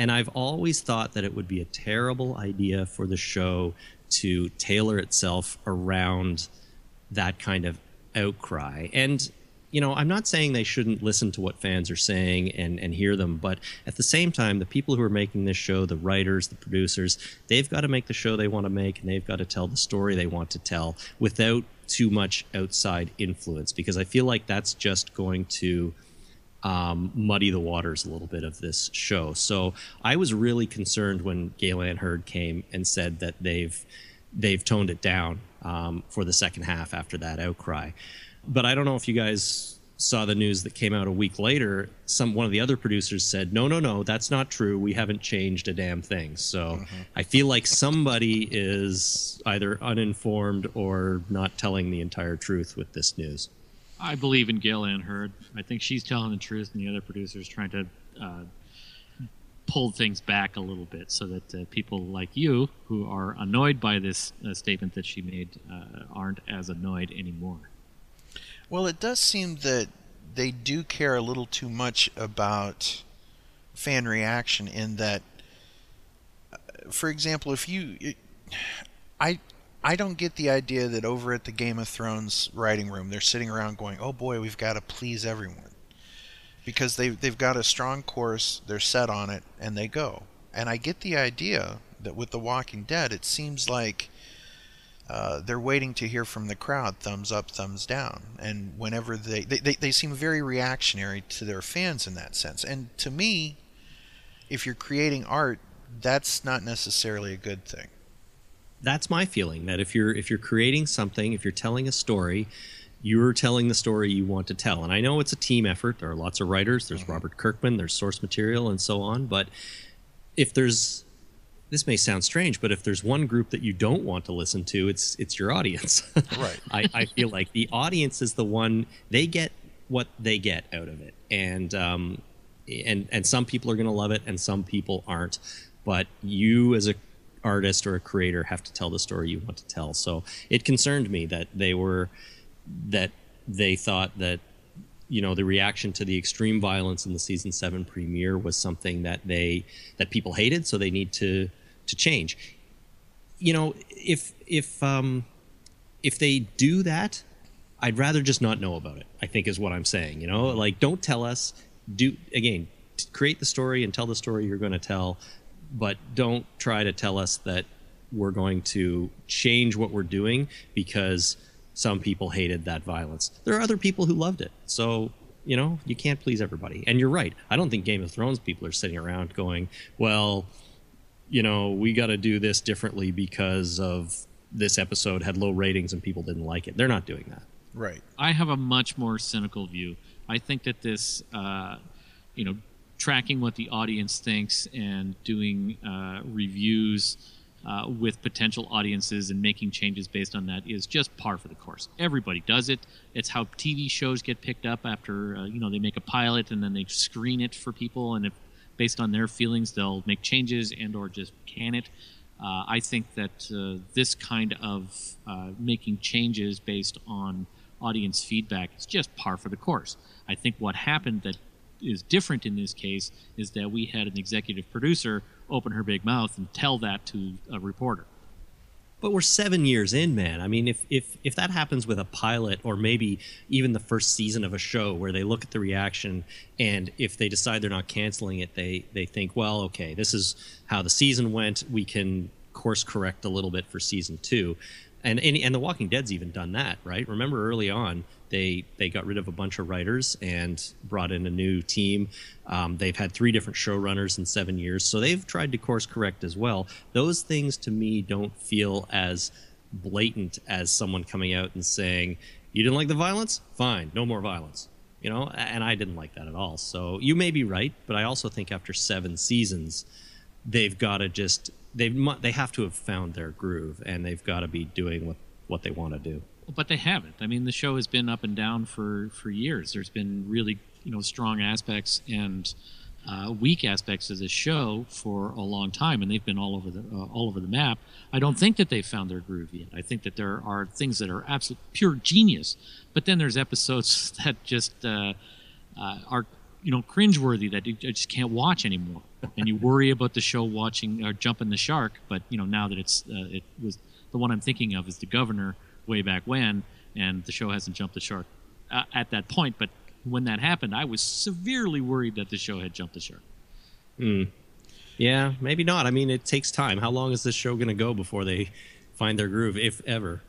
And I've always thought that it would be a terrible idea for the show to tailor itself around that kind of outcry. And you know, I'm not saying they shouldn't listen to what fans are saying and, and hear them, but at the same time, the people who are making this show, the writers, the producers, they've got to make the show they want to make, and they've got to tell the story they want to tell without too much outside influence, because I feel like that's just going to um, muddy the waters a little bit of this show. So I was really concerned when Gail Ann Hurd came and said that they've, they've toned it down um, for the second half after that outcry. But I don't know if you guys saw the news that came out a week later. Some one of the other producers said, no, no, no, that's not true. We haven't changed a damn thing. So mm-hmm. I feel like somebody is either uninformed or not telling the entire truth with this news. I believe in Gail Ann Hurd. I think she's telling the truth, and the other producer's trying to uh, pull things back a little bit so that uh, people like you who are annoyed by this uh, statement that she made uh, aren't as annoyed anymore. Well, it does seem that they do care a little too much about fan reaction in that, for example, if you... It, I I don't get the idea that over at the Game of Thrones writing room, they're sitting around going, oh boy, we've got to please everyone. Because they, they've got a strong course, they're set on it, and they go. And I get the idea that with The Walking Dead, it seems like Uh, they're waiting to hear from the crowd, thumbs up, thumbs down. And whenever they they, they... they seem very reactionary to their fans in that sense. And to me, if you're creating art, that's not necessarily a good thing. That's my feeling, that if you're if you're creating something, if you're telling a story, You're telling the story you want to tell. And I know it's a team effort. There are lots of writers. There's Robert Kirkman. There's source material and so on. But if there's, this may sound strange, but if there's one group that you don't want to listen to, it's it's your audience. Right. I, I feel like the audience is the one, they get what they get out of it. And um, and and some people are going to love it and some people aren't. But you as a artist or a creator have to tell the story you want to tell. So it concerned me that they were... that they thought that, you know, the reaction to the extreme violence in the season seven premiere was something that they, that people hated. So they need to, to change, you know, if, if, um, if they do that, I'd rather just not know about it, I think is what I'm saying, you know, like, don't tell us, do again, create the story and tell the story you're going to tell, but don't try to tell us that we're going to change what we're doing because some people hated that violence. There are other people who loved it. So, you know, you can't please everybody. And you're right. I don't think Game of Thrones people are sitting around going, well, you know, we got to do this differently because of this episode had low ratings and people didn't like it. They're not doing that. Right. I have a much more cynical view. I think that this, uh, you know, tracking what the audience thinks and doing uh, reviews Uh, with potential audiences and making changes based on that is just par for the course. Everybody does it. It's how T V shows get picked up after, uh, you know, they make a pilot and then they screen it for people. And if based on their feelings, they'll make changes and or just can it. Uh, I think that uh, this kind of uh, making changes based on audience feedback is just par for the course. I think what happened that is different in this case is that we had an executive producer open her big mouth and tell that to a reporter. But we're seven years in, man. I mean, if if if that happens with a pilot or maybe even the first season of a show where they look at the reaction and if they decide they're not canceling it, they they think, well, okay, this is how the season went. We can course correct a little bit for season two. And and, and The Walking Dead's even done that, right? Remember early on, They they got rid of a bunch of writers and brought in a new team. Um, they've had three different showrunners in seven years, so they've tried to course correct as well. Those things to me don't feel as blatant as someone coming out and saying, "You didn't like the violence? Fine, no more violence." You know, and I didn't like that at all. So you may be right, but I also think after seven seasons, they've got to just they they have to have found their groove and they've got to be doing what, what they want to do. But they haven't. I mean, the show has been up and down for, for years. There's been really, you know, strong aspects and uh, weak aspects of the show for a long time, and they've been all over the uh, all over the map. I don't think that they've found their groove yet. I think that there are things that are absolute pure genius, but then there's episodes that just uh, uh, are, you know, cringeworthy that you just can't watch anymore. And you worry about the show watching or jumping the shark. But you know, now that it's uh, it was the one I'm thinking of is The Governor. Way back when, and the show hasn't jumped the shark uh, at that point. But when that happened, I was severely worried that the show had jumped the shark. Mm. Yeah, maybe not. I mean, it takes time. How long is this show going to go before they find their groove, if ever?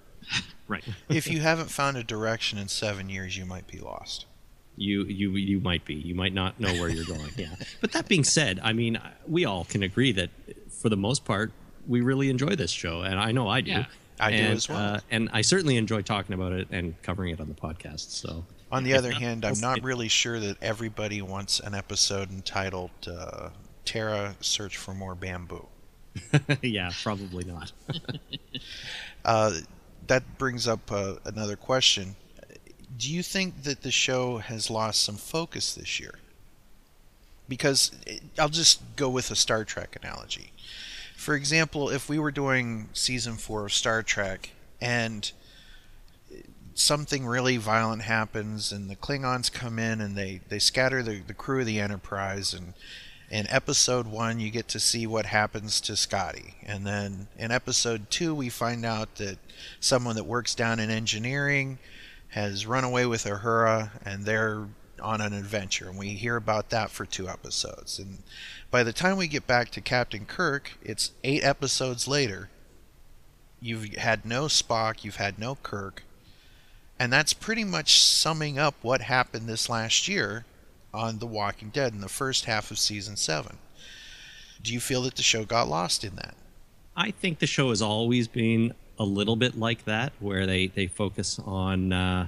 Right. If you haven't found a direction in seven years, you might be lost. You you you might be. You might not know where you're going. Yeah. But that being said, I mean, we all can agree that for the most part, we really enjoy this show, and I know I do. Yeah. I and, do as well. Uh, and I certainly enjoy talking about it and covering it on the podcast. So, on the other hand, I'm not really sure that everybody wants an episode entitled uh, Tara Search for More Bamboo. Yeah, probably not. uh, that brings up uh, another question. Do you think that the show has lost some focus this year? Because it, I'll just go with a Star Trek analogy. For example, if we were doing season four of Star Trek and something really violent happens and the Klingons come in and they, they scatter the, the crew of the Enterprise, and in episode one you get to see what happens to Scotty, and then in episode two we find out that someone that works down in engineering has run away with Uhura and they're on an adventure, and we hear about that for two episodes. And by the time we get back to Captain Kirk, it's eight episodes later. You've had no Spock, you've had no Kirk, and that's pretty much summing up what happened this last year on The Walking Dead in the first half of season seven. Do you feel that the show got lost in that? I think the show has always been a little bit like that, where they, they focus on... Uh,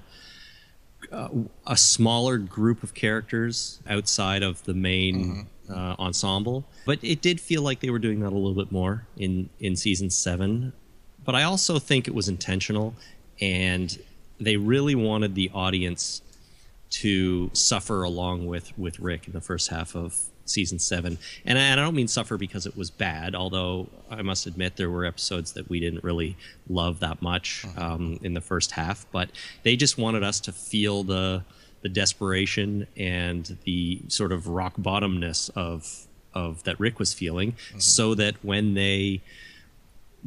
uh, a smaller group of characters outside of the main mm-hmm. uh, ensemble. But it did feel like they were doing that a little bit more in, in season seven. But I also think it was intentional, and they really wanted the audience to suffer along with, with Rick in the first half of season seven. And I, and I don't mean suffer because it was bad, although I must admit there were episodes that we didn't really love that much um, in the first half. But they just wanted us to feel the the desperation and the sort of rock bottomness of of that Rick was feeling, mm-hmm. so that when they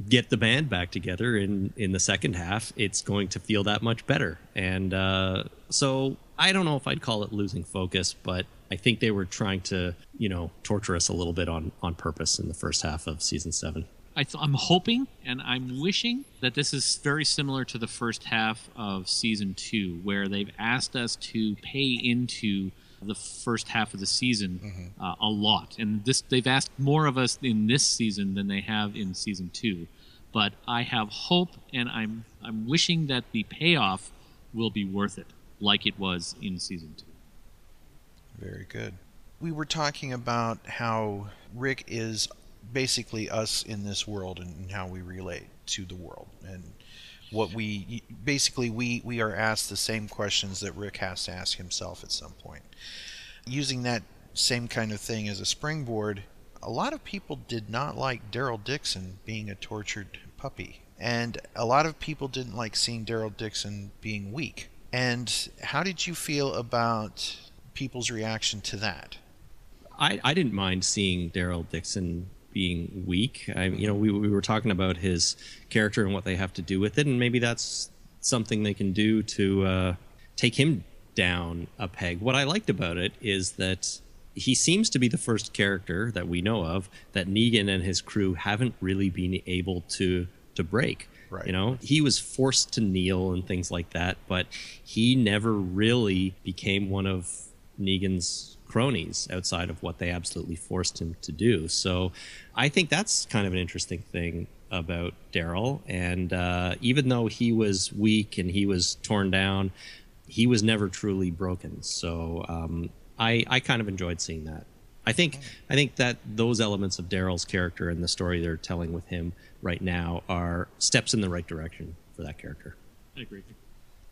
get the band back together in, in the second half, it's going to feel that much better. And uh, so I don't know if I'd call it losing focus, but I think they were trying to, you know, torture us a little bit on, on purpose in the first half of season seven. I th- I'm hoping and I'm wishing that this is very similar to the first half of season two, where they've asked us to pay into the first half of the season mm-hmm. uh, a lot. And this they've asked more of us in this season than they have in season two. But I have hope, and I'm I'm wishing that the payoff will be worth it, like it was in season two. Very good. We were talking about how Rick is basically us in this world and how we relate to the world. And what we basically we, we are asked the same questions that Rick has to ask himself at some point. Using that same kind of thing as a springboard, a lot of people did not like Daryl Dixon being a tortured puppy. And a lot of people didn't like seeing Daryl Dixon being weak. And how did you feel about people's reaction to that? I, I didn't mind seeing Daryl Dixon being weak. I, you know, we, we were talking about his character and what they have to do with it, and maybe that's something they can do to uh, take him down a peg. What I liked about it is that he seems to be the first character that we know of that Negan and his crew haven't really been able to to break. Right. You know, he was forced to kneel and things like that, but he never really became one of Negan's cronies outside of what they absolutely forced him to do. So I think that's kind of an interesting thing about Daryl. And uh, even though he was weak and he was torn down, he was never truly broken. So um, I, I kind of enjoyed seeing that. I think I think that those elements of Daryl's character and the story they're telling with him right now are steps in the right direction for that character. I agree.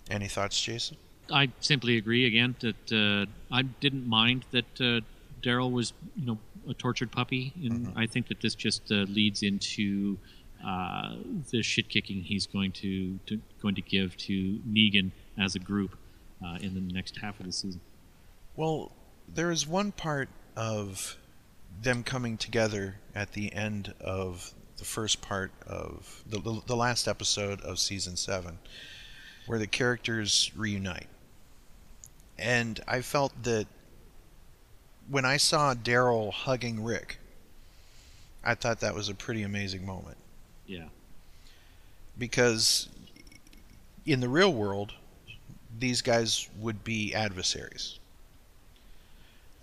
Any thoughts, Jason? I simply agree again that uh, I didn't mind that uh, Daryl was, you know, a tortured puppy, and mm-hmm. I think that this just uh, leads into uh, the shit kicking he's going to, to going to give to Negan as a group uh, in the next half of the season. Well, there is one part of them coming together at the end of the first part of the, the, the last episode of season seven, where the characters reunite. And I felt that when I saw Daryl hugging Rick, I thought that was a pretty amazing moment. Yeah. Because in the real world, these guys would be adversaries.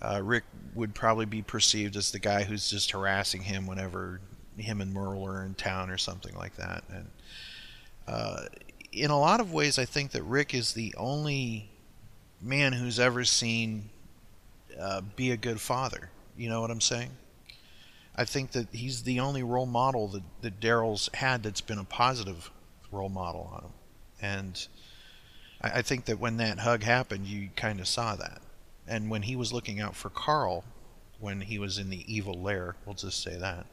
Uh, Rick would probably be perceived as the guy who's just harassing him whenever him and Merle are in town or something like that. And uh, in a lot of ways, I think that Rick is the only man who's ever seen uh, be a good father. You know what I'm saying? I think that he's the only role model that, that Daryl's had that's been a positive role model on him. And I, I think that when that hug happened, you kind of saw that. And when he was looking out for Carl, when he was in the evil lair, we'll just say that,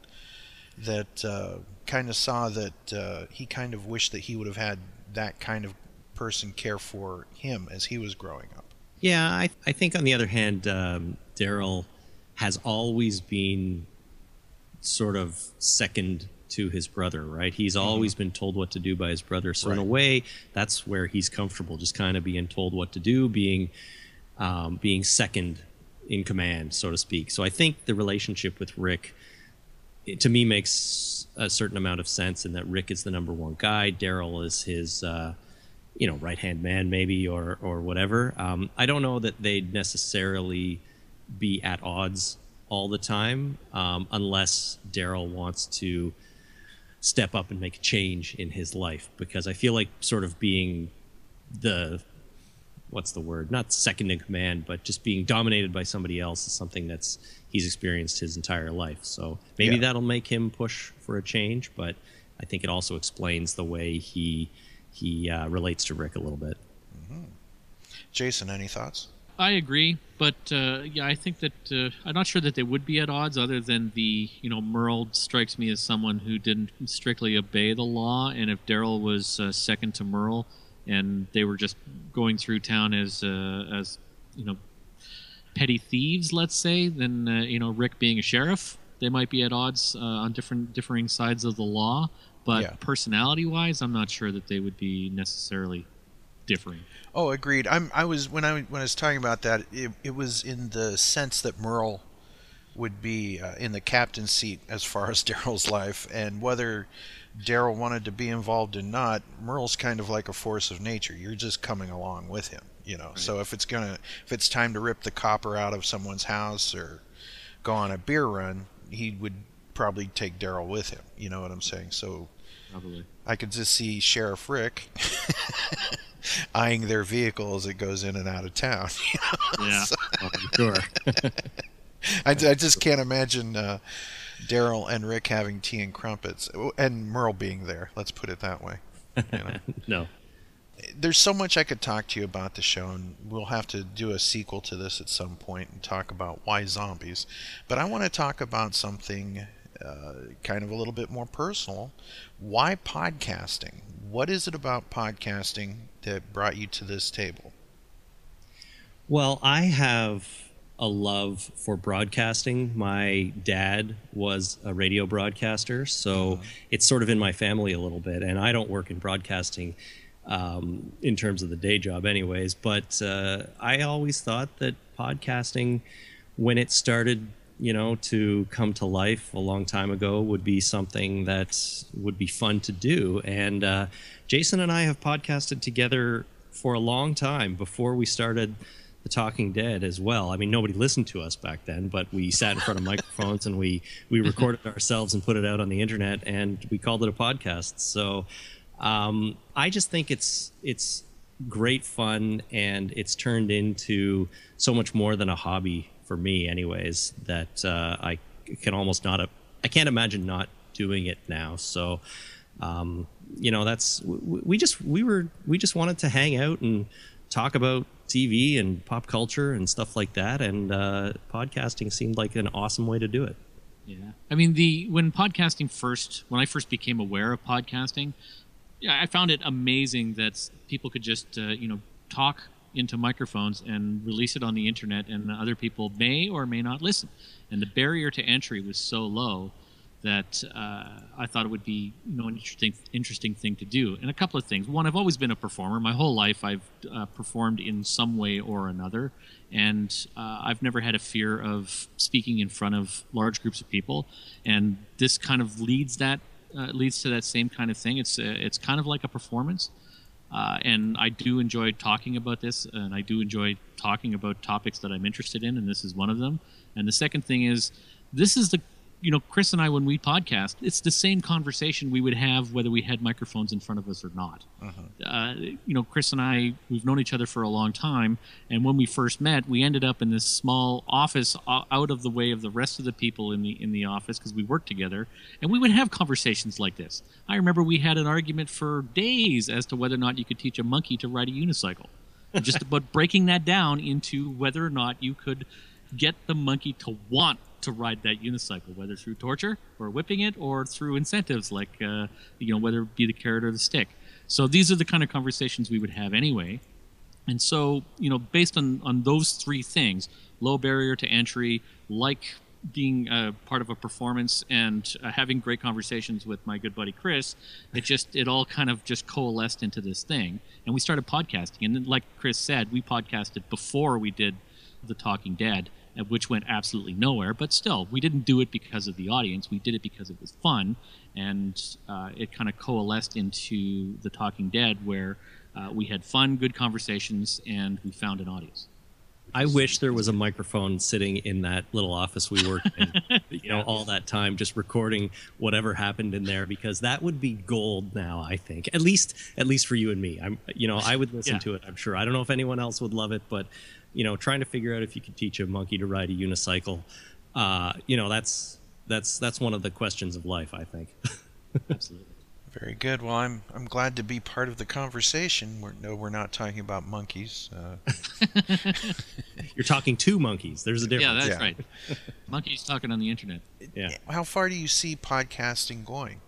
that uh, kind of saw that uh, he kind of wished that he would have had that kind of person care for him as he was growing up. Yeah, I, I think on the other hand, um, Daryl has always been sort of second to his brother, right? He's always been told what to do by his brother. So right. In a way, that's where he's comfortable, just kind of being told what to do, being... Um, being second in command, so to speak. So I think the relationship with Rick, it, to me, makes a certain amount of sense in that Rick is the number one guy. Daryl is his, uh, you know, right-hand man maybe or or whatever. Um, I don't know that they'd necessarily be at odds all the time um, unless Daryl wants to step up and make a change in his life, because I feel like sort of being the... what's the word? Not second in command, but just being dominated by somebody else is something that's he's experienced his entire life. So maybe yeah. that'll make him push for a change, but I think it also explains the way he he uh, relates to Rick a little bit. Mm-hmm. Jason, any thoughts? I agree, but uh, yeah, I think that uh, I'm not sure that they would be at odds, other than the, you know, Merle strikes me as someone who didn't strictly obey the law, and if Daryl was uh, second to Merle, and they were just going through town as uh, as you know petty thieves, let's say, then uh, you know Rick being a sheriff, they might be at odds uh, on different differing sides of the law, but yeah. personality-wise, I'm not sure that they would be necessarily differing. Oh, agreed. I'm. I was when I when I was talking about that. It, it was in the sense that Merle would be uh, in the captain's seat as far as Daryl's life, and whether Daryl wanted to be involved or not, Merle's kind of like a force of nature. You're just coming along with him, you know. Right. So if it's gonna, if it's time to rip the copper out of someone's house or go on a beer run, he would probably take Daryl with him. You know what I'm saying? So probably. I could just see Sheriff Rick eyeing their vehicle as it goes in and out of town. You know? Yeah, so, oh, sure. I, I just can't imagine uh, Daryl and Rick having tea and crumpets, and Merle being there. Let's put it that way. You know? No. There's so much I could talk to you about the show, and we'll have to do a sequel to this at some point and talk about why zombies. But I want to talk about something uh, kind of a little bit more personal. Why podcasting? What is it about podcasting that brought you to this table? Well, I have a love for broadcasting. My dad was a radio broadcaster, so uh-huh. it's sort of in my family a little bit, and I don't work in broadcasting um, in terms of the day job anyways, but uh, I always thought that podcasting, when it started, you know, to come to life a long time ago, would be something that would be fun to do. And uh, Jason and I have podcasted together for a long time before we started The Talking Dead as well. I mean, nobody listened to us back then, but we sat in front of microphones and we, we recorded ourselves and put it out on the internet, and we called it a podcast. So um, I just think it's it's great fun, and it's turned into so much more than a hobby for me anyways, that uh, I can almost not, I can't imagine not doing it now. So, um, you know, that's, we just, we were, we just wanted to hang out and talk about T V and pop culture and stuff like that, and uh, podcasting seemed like an awesome way to do it. Yeah, I mean, the when podcasting first, when I first became aware of podcasting, I found it amazing that people could just uh, you know talk into microphones and release it on the internet, and other people may or may not listen. And the barrier to entry was so low that uh, I thought it would be you know, an interesting, interesting thing to do. And a couple of things. One, I've always been a performer. My whole life I've uh, performed in some way or another, and uh, I've never had a fear of speaking in front of large groups of people. And this kind of leads that uh, leads to that same kind of thing. It's uh, it's kind of like a performance, uh, and I do enjoy talking about this, and I do enjoy talking about topics that I'm interested in, and this is one of them. And the second thing is, this is the You know, Chris and I, when we podcast, it's the same conversation we would have whether we had microphones in front of us or not. Uh-huh. Uh, you know, Chris and I, we've known each other for a long time. And when we first met, we ended up in this small office out of the way of the rest of the people in the in the office, because we worked together. And we would have conversations like this. I remember we had an argument for days as to whether or not you could teach a monkey to ride a unicycle. Just about breaking that down into whether or not you could get the monkey to want to ride that unicycle, whether through torture or whipping it or through incentives like, uh, you know, whether it be the carrot or the stick. So these are the kind of conversations we would have anyway. And so, you know, based on, on those three things, low barrier to entry, like being a part of a performance, and uh, having great conversations with my good buddy Chris, it just, it all kind of just coalesced into this thing. And we started podcasting. And then, like Chris said, we podcasted before we did The Talking Dead, which went absolutely nowhere, but still, we didn't do it because of the audience. We did it because it was fun, and uh, it kind of coalesced into The Talking Dead, where uh, we had fun, good conversations, and we found an audience. I wish there was a microphone sitting in that little office we worked in, you know, all that time, just recording whatever happened in there, because that would be gold now, I think. At least, at least for you and me. I'm, you know, I would listen yeah. to it, I'm sure. I don't know if anyone else would love it, but, you know, trying to figure out if you could teach a monkey to ride a unicycle, uh, you know, that's that's that's one of the questions of life, I think. Absolutely. Very good. Well, I'm I'm glad to be part of the conversation. We're, no, we're not talking about monkeys. Uh. You're talking to monkeys. There's a difference. Yeah, that's yeah. right. Monkeys talking on the internet. Yeah. How far do you see podcasting going?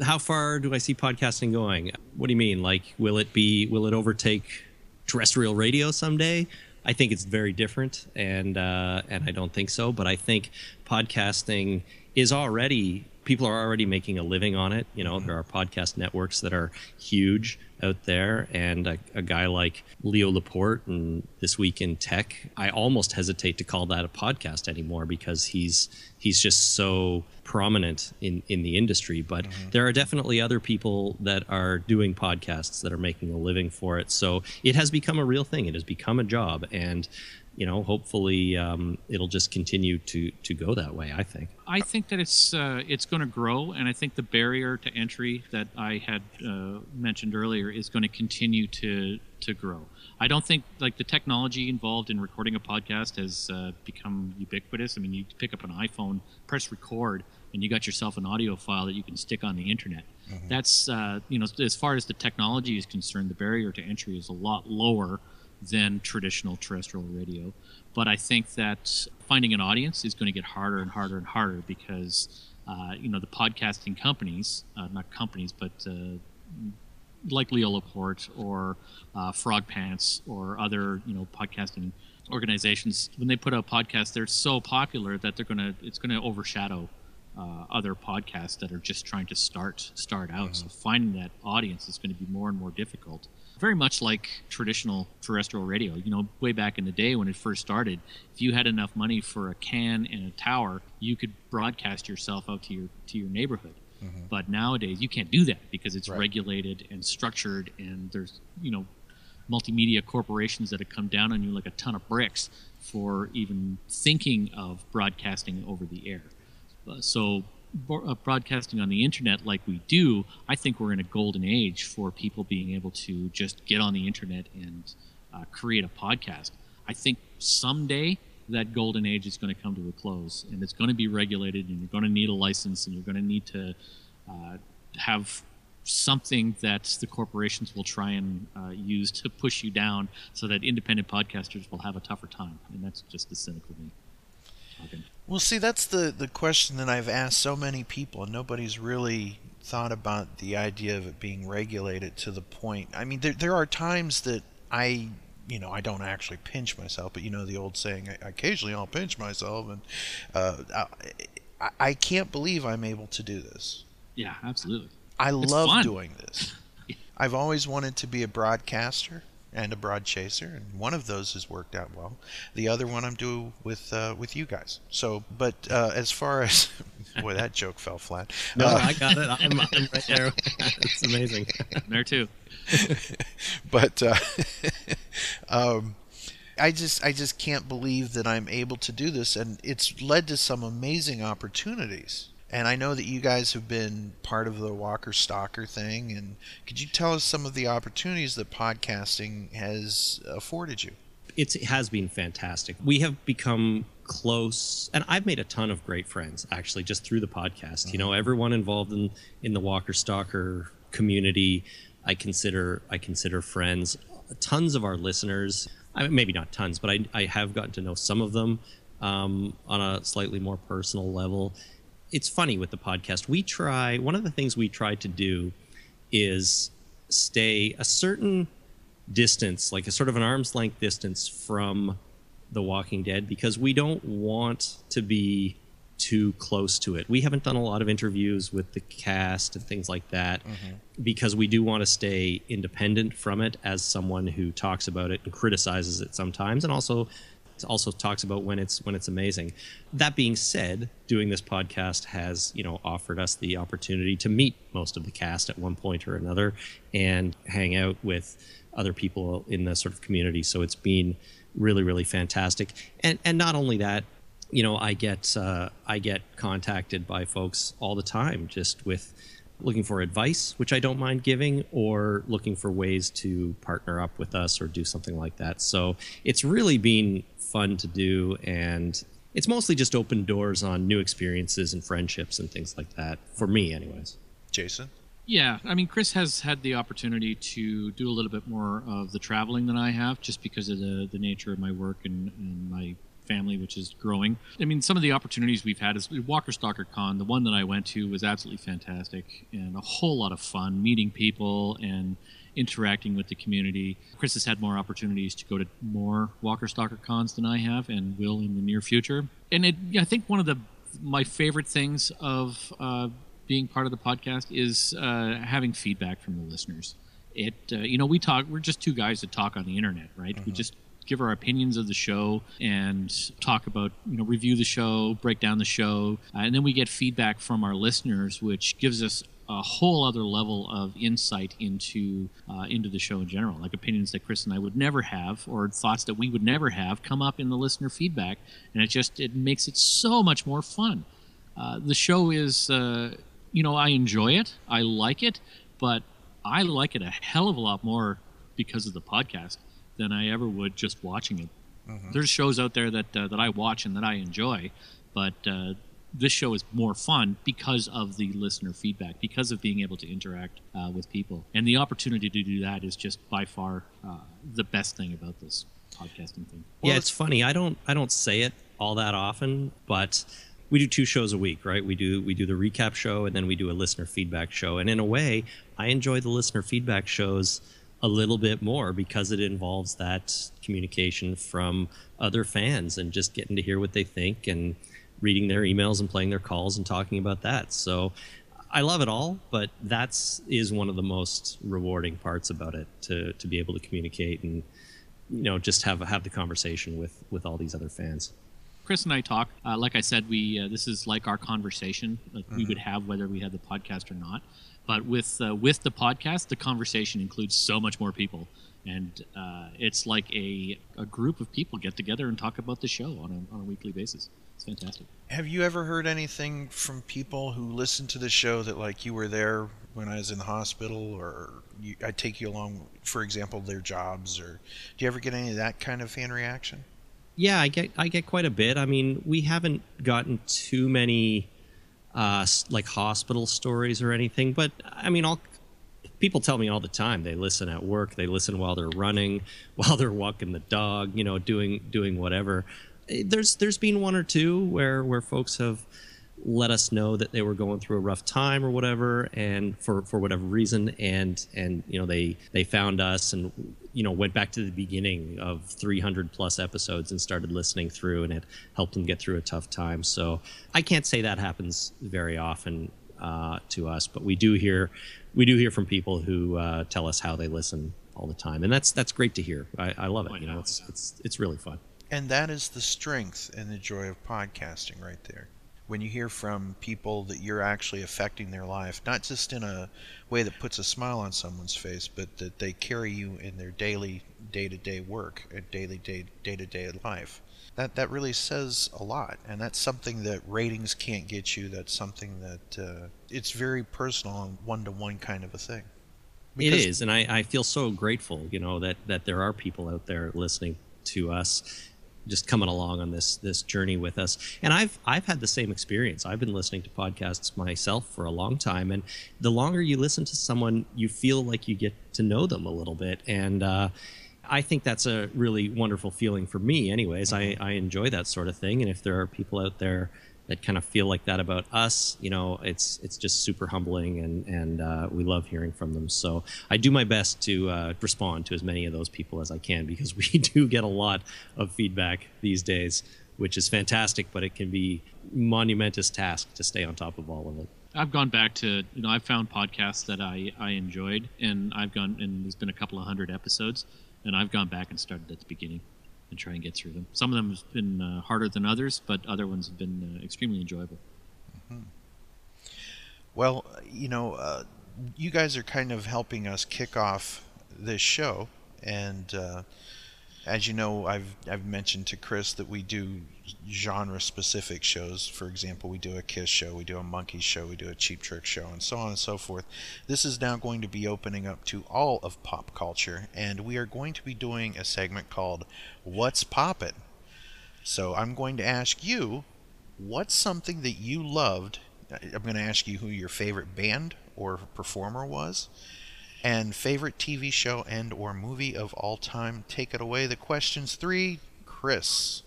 How far do I see podcasting going? What do you mean? Like, will it be? Will it overtake terrestrial radio someday? I think it's very different, and uh, and I don't think so. But I think podcasting is already. People are already making a living on it. You know, mm-hmm. there are podcast networks that are huge out there. And a, a guy like Leo Laporte and This Week in Tech, I almost hesitate to call that a podcast anymore because he's he's just so prominent in, in the industry. But mm-hmm. there are definitely other people that are doing podcasts that are making a living for it. So it has become a real thing. It has become a job. And you know, hopefully um, it'll just continue to, to go that way, I think. I think that it's uh, it's going to grow, and I think the barrier to entry that I had uh, mentioned earlier is going to continue to to grow. I don't think, like, the technology involved in recording a podcast has uh, become ubiquitous. I mean, you pick up an iPhone, press record, and you got yourself an audio file that you can stick on the internet. Mm-hmm. That's, uh, you know, as far as the technology is concerned, the barrier to entry is a lot lower than traditional terrestrial radio. But I think that finding an audience is going to get harder and harder and harder because, uh, you know, the podcasting companies, uh, not companies, but uh, like Leo Laporte or uh, Frog Pants or other, you know, podcasting organizations, when they put out podcasts, they're so popular that they're going to, it's going to overshadow uh, other podcasts that are just trying to start, start out. Mm-hmm. So finding that audience is going to be more and more difficult. Very much like traditional terrestrial radio. You know, way back in the day when it first started, if you had enough money for a can and a tower, you could broadcast yourself out to your to your neighborhood. Mm-hmm. But nowadays, you can't do that because it's right. regulated and structured, and there's, you know, multimedia corporations that have come down on you like a ton of bricks for even thinking of broadcasting over the air. So broadcasting on the internet like we do, I think we're in a golden age for people being able to just get on the internet and uh, create a podcast. I think someday that golden age is going to come to a close, and it's going to be regulated, and you're going to need a license, and you're going to need to uh, have something that the corporations will try and uh, use to push you down so that independent podcasters will have a tougher time. And that's just the cynical me. Well, see, that's the, the question that I've asked so many people, and nobody's really thought about the idea of it being regulated to the point. I mean, there there are times that I, you know, I don't actually pinch myself, but you know the old saying, I, occasionally I'll pinch myself, and uh, I, I can't believe I'm able to do this. Yeah, absolutely. I it's love fun. doing this. yeah. I've always wanted to be a broadcaster and a broad chaser, and one of those has worked out well. The other one I'm doing with uh, with you guys. So, but uh, as far as boy, that joke fell flat. No, uh, I got it. I'm, I'm right there. It's amazing. There too. But uh, um, I just I just can't believe that I'm able to do this, and it's led to some amazing opportunities. And I know that you guys have been part of the Walker Stalker thing. And could you tell us some of the opportunities that podcasting has afforded you? It's, it has been fantastic. We have become close, and I've made a ton of great friends, actually, just through the podcast. Mm-hmm. You know, everyone involved in, in the Walker Stalker community, I consider I consider friends. Tons of our listeners, I mean, maybe not tons, but I, I have gotten to know some of them um, on a slightly more personal level. It's funny with the podcast. We try, one of the things we try to do is stay a certain distance, like a sort of an arm's length distance from The Walking Dead, because we don't want to be too close to it. We haven't done a lot of interviews with the cast and things like that mm-hmm. because we do want to stay independent from it as someone who talks about it and criticizes it sometimes and also also talks about when it's when it's amazing. That being said, doing this podcast has, you know, offered us the opportunity to meet most of the cast at one point or another and hang out with other people in the sort of community. So it's been really, really fantastic. And and not only that, you know, I get uh, I get contacted by folks all the time just with looking for advice, which I don't mind giving, or looking for ways to partner up with us or do something like that. So it's really been fun to do, and it's mostly just opened doors on new experiences and friendships and things like that, for me anyways. Jason? Yeah, I mean, Chris has had the opportunity to do a little bit more of the traveling than I have, just because of the, the nature of my work and, and my family, which is growing. I mean, some of the opportunities we've had is Walker Stalker Con. The one that I went to was absolutely fantastic and a whole lot of fun meeting people and interacting with the community. Chris has had more opportunities to go to more Walker Stalker Cons than I have, and will in the near future. And it, I think one of the my favorite things of uh, being part of the podcast is uh, having feedback from the listeners. It uh, you know, we talk, we're just two guys that talk on the internet, right? Uh-huh. We just give our opinions of the show and talk about, you know, review the show, break down the show. And then we get feedback from our listeners, which gives us a whole other level of insight into uh, into the show in general, like opinions that Chris and I would never have, or thoughts that we would never have, come up in the listener feedback. And it just, it makes it so much more fun. Uh, the show is, uh, you know, I enjoy it. I like it, but I like it a hell of a lot more because of the podcast than I ever would just watching it. Uh-huh. There's shows out there that uh, that I watch and that I enjoy, but uh, this show is more fun because of the listener feedback, because of being able to interact uh, with people. And the opportunity to do that is just by far uh, the best thing about this podcasting thing. Well, yeah, it's funny. I don't I don't say it all that often, but we do two shows a week, right? We do we do the recap show, and then we do a listener feedback show. And in a way, I enjoy the listener feedback shows a little bit more because it involves that communication from other fans and just getting to hear what they think and reading their emails and playing their calls and talking about that. So I love it all, but that's is one of the most rewarding parts about it, to to be able to communicate and, you know, just have have the conversation with with all these other fans. Chris and I talk. Uh, like I said, we uh, this is like our conversation, like uh-huh. we would have whether we had the podcast or not. But with uh, with the podcast, the conversation includes so much more people, and uh, it's like a, a group of people get together and talk about the show on a, on a weekly basis. It's fantastic. Have you ever heard anything from people who listen to the show that, like, you were there when I was in the hospital, or you, I take you along, for example, their jobs, or do you ever get any of that kind of fan reaction? Yeah, I get I get quite a bit. I mean, we haven't gotten too many Uh, like hospital stories or anything, but I mean, all people tell me all the time they listen at work, they listen while they're running, while they're walking the dog, you know, doing doing whatever. There's there's been one or two where where folks have let us know that they were going through a rough time or whatever, and for for whatever reason, and and you know, they they found us and, you know, went back to the beginning of three hundred plus episodes and started listening through, and it helped them get through a tough time. So I can't say that happens very often uh, to us, but we do hear we do hear from people who uh, tell us how they listen all the time, and that's that's great to hear. I, I love it. You know, it's it's it's really fun. And that is the strength and the joy of podcasting, right there. When you hear from people that you're actually affecting their life, not just in a way that puts a smile on someone's face, but that they carry you in their daily, day-to-day work, and daily, day, day-to-day life. That that really says a lot, and that's something that ratings can't get you. That's something that uh, it's very personal and one-to-one kind of a thing. Because it is, and I, I feel so grateful, you know, that, that there are people out there listening to us, just coming along on this this journey with us. And I've I've had the same experience. I've been listening to podcasts myself for a long time, and the longer you listen to someone, you feel like you get to know them a little bit. And uh, I think that's a really wonderful feeling for me anyways. I, I enjoy that sort of thing, and if there are people out there that kind of feel like that about us, you know, it's it's just super humbling, and, and uh, we love hearing from them. So I do my best to uh, respond to as many of those people as I can, because we do get a lot of feedback these days, which is fantastic, but it can be a monumentous task to stay on top of all of it. I've gone back to, you know, I've found podcasts that I, I enjoyed, and I've gone, and there's been a couple of hundred episodes, and I've gone back and started at the beginning. and try and get through them. Some of them have been uh, harder than others, but other ones have been uh, extremely enjoyable. Mm-hmm. Well, you know, uh, you guys are kind of helping us kick off this show, and uh, as you know, I've I've mentioned to Chris that we do genre-specific shows. For example, we do a Kiss show, we do a Monkey show, we do a Cheap Trick show, and so on and so forth. This is now going to be opening up to all of pop culture, and we are going to be doing a segment called What's Poppin'? So I'm going to ask you, what's something that you loved? I'm going to ask you who your favorite band or performer was, and favorite T V show and or movie of all time. Take it away. The question's three, Chris.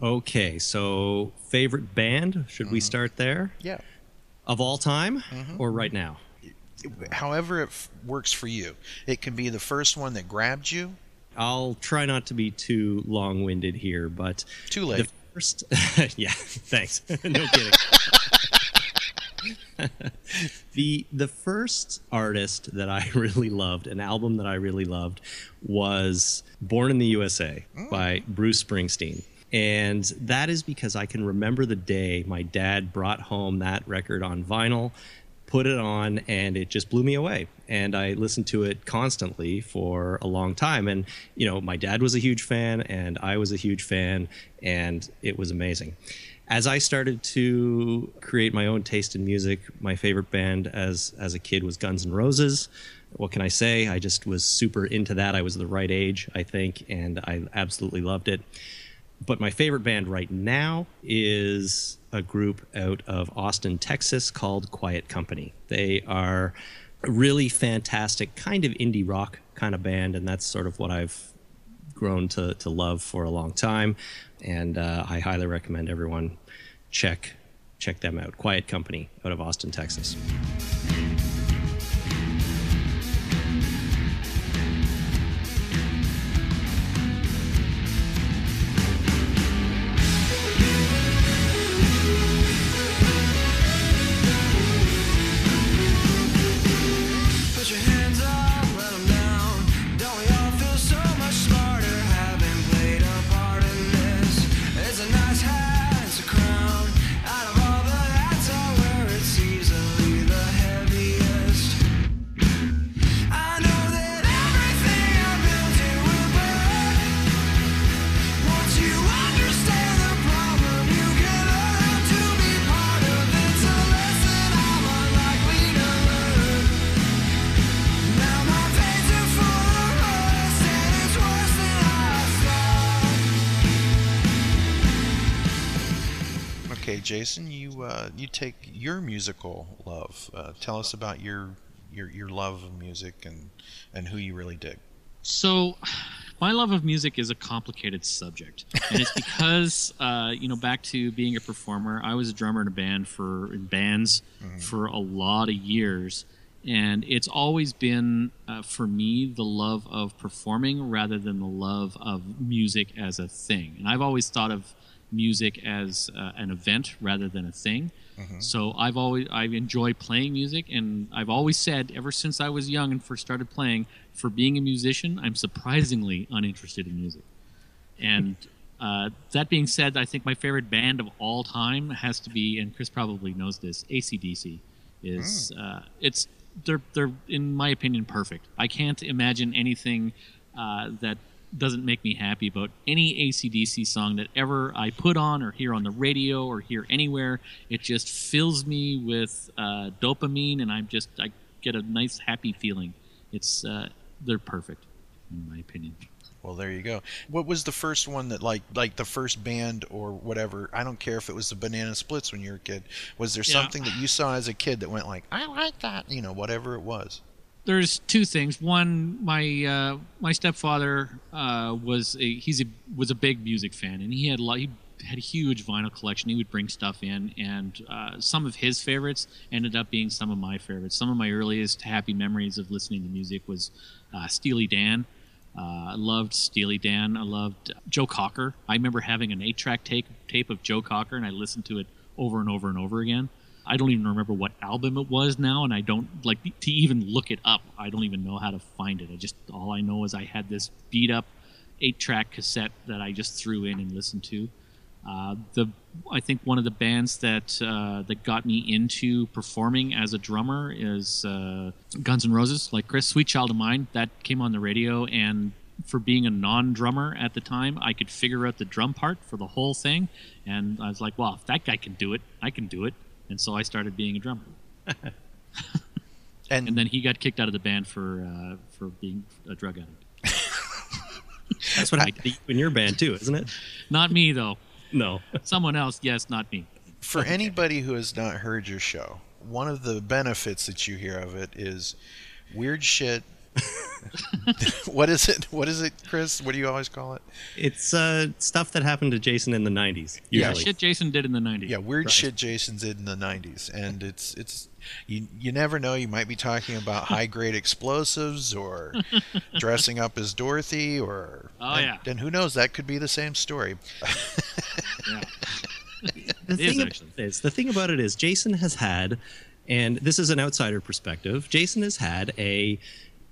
Okay, so favorite band, should mm-hmm. we start there? Yeah. Of all time mm-hmm. or right now? However it f- works for you. It can be the first one that grabbed you. I'll try not to be too long-winded here, but... Too late. The first... yeah, thanks. No kidding. the the first artist that I really loved, an album that I really loved, was Born in the U S A mm. by Bruce Springsteen. And that is because I can remember the day my dad brought home that record on vinyl, put it on, and it just blew me away. And I listened to it constantly for a long time. And, you know, my dad was a huge fan, and I was a huge fan, and it was amazing. As I started to create my own taste in music, my favorite band as as a kid was Guns N' Roses. What can I say? I just was super into that. I was the right age, I think, and I absolutely loved it. But my favorite band right now is a group out of Austin, Texas called Quiet Company. They are a really fantastic kind of indie rock kind of band, and that's sort of what I've grown to, to love for a long time. And uh, I highly recommend everyone check check them out. Quiet Company out of Austin, Texas. Jason, you uh, you take your musical love. Uh, tell us about your, your your love of music and and who you really dig. So, my love of music is a complicated subject, and it's because uh, you know, back to being a performer, I was a drummer in a band for in bands mm-hmm. for a lot of years, and it's always been uh, for me the love of performing rather than the love of music as a thing. And I've always thought of music as uh, an event rather than a thing. Mm-hmm. So I've always I enjoy playing music, and I've always said ever since I was young and first started playing, for being a musician, I'm surprisingly uninterested in music. And uh, that being said, I think my favorite band of all time has to be, and Chris probably knows this, A C D C. Is mm. uh, it's they're they're in my opinion perfect. I can't imagine anything uh, that doesn't make me happy about any A C D C song that ever I put on or hear on the radio or hear anywhere. It just fills me with uh, dopamine, and I'm just I get a nice happy feeling. It's uh, they're perfect in my opinion. Well, there you go. What was the first one that like like the first band or whatever? I don't care if it was the Banana Splits when you were a kid. Was there yeah. something that you saw as a kid that went like, I like that? You know, whatever it was. There's two things. One, my uh, my stepfather uh, was a he's a, was a big music fan, and he had a lot, he had a huge vinyl collection. He would bring stuff in, and uh, some of his favorites ended up being some of my favorites. Some of my earliest happy memories of listening to music was uh, Steely Dan. Uh, I loved Steely Dan. I loved Joe Cocker. I remember having an eight-track tape tape of Joe Cocker, and I listened to it over and over and over again. I don't even remember what album it was now, and I don't, like, to even look it up. I don't even know how to find it. I just, all I know is I had this beat up eight-track cassette that I just threw in and listened to. Uh, the I think one of the bands that uh, that got me into performing as a drummer is uh, Guns N' Roses. Like Chris, Sweet Child of Mine, that came on the radio, and for being a non-drummer at the time, I could figure out the drum part for the whole thing, and I was like, "Wow, if that guy can do it, I can do it." And so I started being a drummer. and, and then he got kicked out of the band for uh, for being a drug addict. That's what happened to you in your band too, isn't it? Not me though. No. Someone else, yes, not me. For anybody who has not heard your show, one of the benefits that you hear of it is weird shit. What is it? What is it, Chris? What do you always call it? It's uh, stuff that happened to Jason in the nineties. Usually. Yeah, shit Jason did in the nineties. Yeah, weird right. shit Jason did in the nineties. And it's it's you you never know, you might be talking about high grade explosives or dressing up as Dorothy or Oh and, yeah. And who knows, that could be the same story. Yeah. The it thing is, actually. Is, the thing about it is Jason has had, and this is an outsider perspective, Jason has had a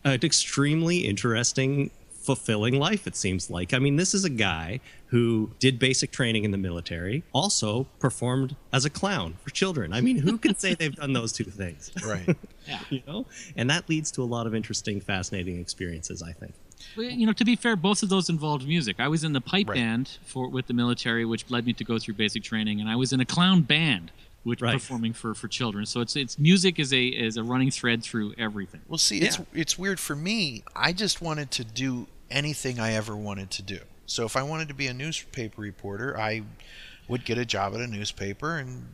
an extremely interesting, fulfilling life, it seems like. I mean, this is a guy who did basic training in the military, also performed as a clown for children. I mean, who can say they've done those two things? Right. Yeah. You know? And that leads to a lot of interesting, fascinating experiences, I think. Well, you know, to be fair, both of those involved music. I was in the pipe right. band for with the military, which led me to go through basic training, and I was in a clown band. Which right. performing for, for children, so it's it's music is a is a running thread through everything. Well, see, yeah. it's it's weird for me. I just wanted to do anything I ever wanted to do. So if I wanted to be a newspaper reporter, I would get a job at a newspaper and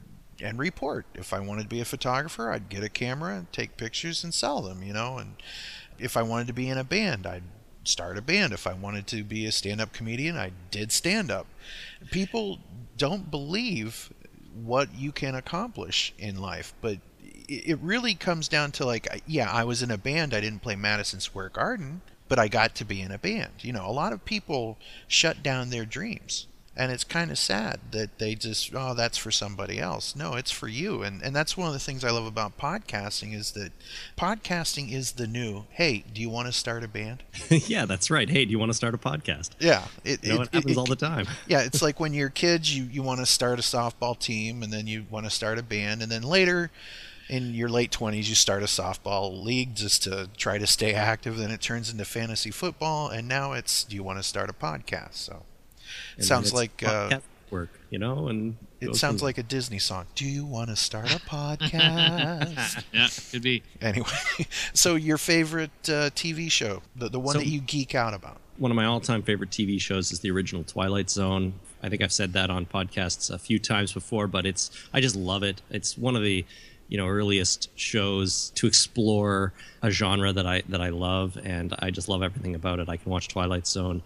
and report. If I wanted to be a photographer, I'd get a camera and take pictures and sell them. You know, and if I wanted to be in a band, I'd start a band. If I wanted to be a stand-up comedian, I did stand-up. People don't believe what you can accomplish in life, but it really comes down to, like, yeah, I was in a band. I didn't play Madison Square Garden, but I got to be in a band. You know, a lot of people shut down their dreams, and it's kind of sad that they just, oh, that's for somebody else. No, it's for you. And and that's one of the things I love about podcasting, is that podcasting is the new, hey, do you want to start a band? Yeah, that's right. Hey, do you want to start a podcast? Yeah. It, you know, it, it happens it, all the time. Yeah, it's like when you're kids, you, you want to start a softball team, and then you want to start a band, and then later in your late twenties, you start a softball league just to try to stay active. Then it turns into fantasy football, and now it's, do you want to start a podcast? So. It sounds like uh, work, you know, and it sounds like a Disney song. Do you want to start a podcast? Yeah, could be. Anyway, so your favorite uh, T V show, the the one so, that you geek out about? One of my all-time favorite T V shows is the original Twilight Zone. I think I've said that on podcasts a few times before, but it's I just love it. It's one of the you know earliest shows to explore a genre that I that I love, and I just love everything about it. I can watch Twilight Zone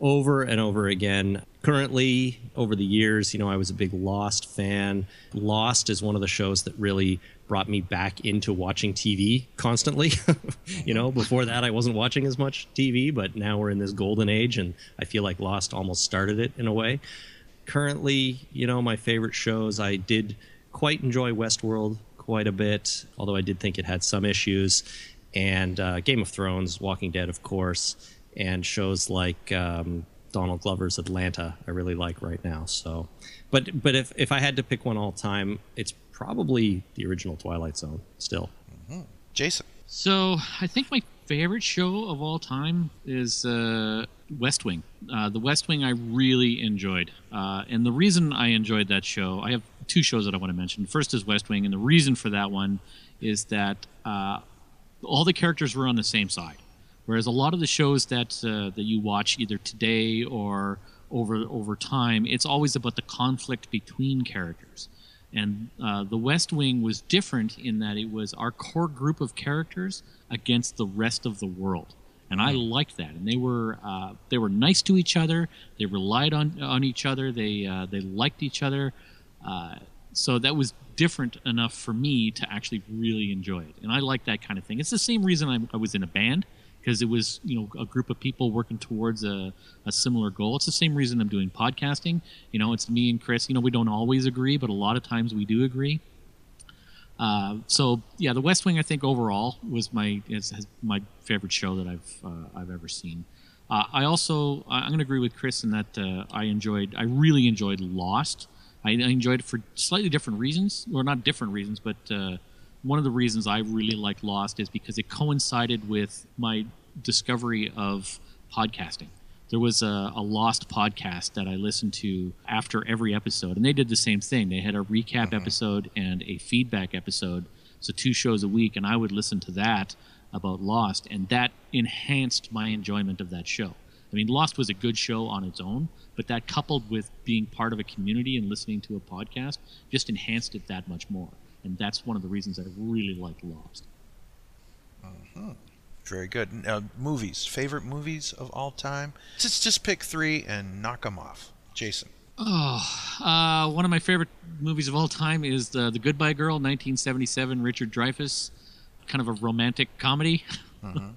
over and over again. Currently, over the years, you know, I was a big Lost fan. Lost is one of the shows that really brought me back into watching T V constantly. You know, before that, I wasn't watching as much T V, but now we're in this golden age, and I feel like Lost almost started it in a way. Currently, you know, my favorite shows, I did quite enjoy Westworld quite a bit, although I did think it had some issues. And uh, Game of Thrones, Walking Dead, of course, and shows like um, Donald Glover's Atlanta, I really like right now. So, but but if, if I had to pick one all time, it's probably the original Twilight Zone still. Mm-hmm. Jason. So I think my favorite show of all time is uh, West Wing. Uh, the West Wing I really enjoyed. Uh, and the reason I enjoyed that show, I have two shows that I want to mention. First is West Wing, and the reason for that one is that uh, all the characters were on the same side. Whereas a lot of the shows that uh, that you watch either today or over over time, it's always about the conflict between characters. And uh, The West Wing was different in that it was our core group of characters against the rest of the world, and I liked that. And they were uh, they were nice to each other. They relied on on each other. They uh, they liked each other. Uh, so that was different enough for me to actually really enjoy it. And I like that kind of thing. It's the same reason I, I was in a band. Because it was, you know, a group of people working towards a, a similar goal. It's the same reason I'm doing podcasting. You know, it's me and Chris. You know, we don't always agree, but a lot of times we do agree. Uh, so yeah, The West Wing, I think overall was my is, is my favorite show that I've uh, I've ever seen. Uh, Uh, I also, I'm going to agree with Chris in that uh, I enjoyed, I really enjoyed Lost. I, I enjoyed it for slightly different reasons, or not different reasons, but uh, one of the reasons I really liked Lost is because it coincided with my discovery of podcasting. There was a, a Lost podcast that I listened to after every episode, and they did the same thing. They had a recap mm-hmm. episode and a feedback episode, so two shows a week, and I would listen to that about Lost, and that enhanced my enjoyment of that show. I mean, Lost was a good show on its own, but that coupled with being part of a community and listening to a podcast just enhanced it that much more, and that's one of the reasons I really like Lost. Mm-hmm. Very good. Uh, movies. Favorite movies of all time? Just just pick three and knock them off. Jason. Oh, uh, one of my favorite movies of all time is the, the Goodbye Girl, nineteen seventy-seven, Richard Dreyfuss. Kind of a romantic comedy. Uh-huh.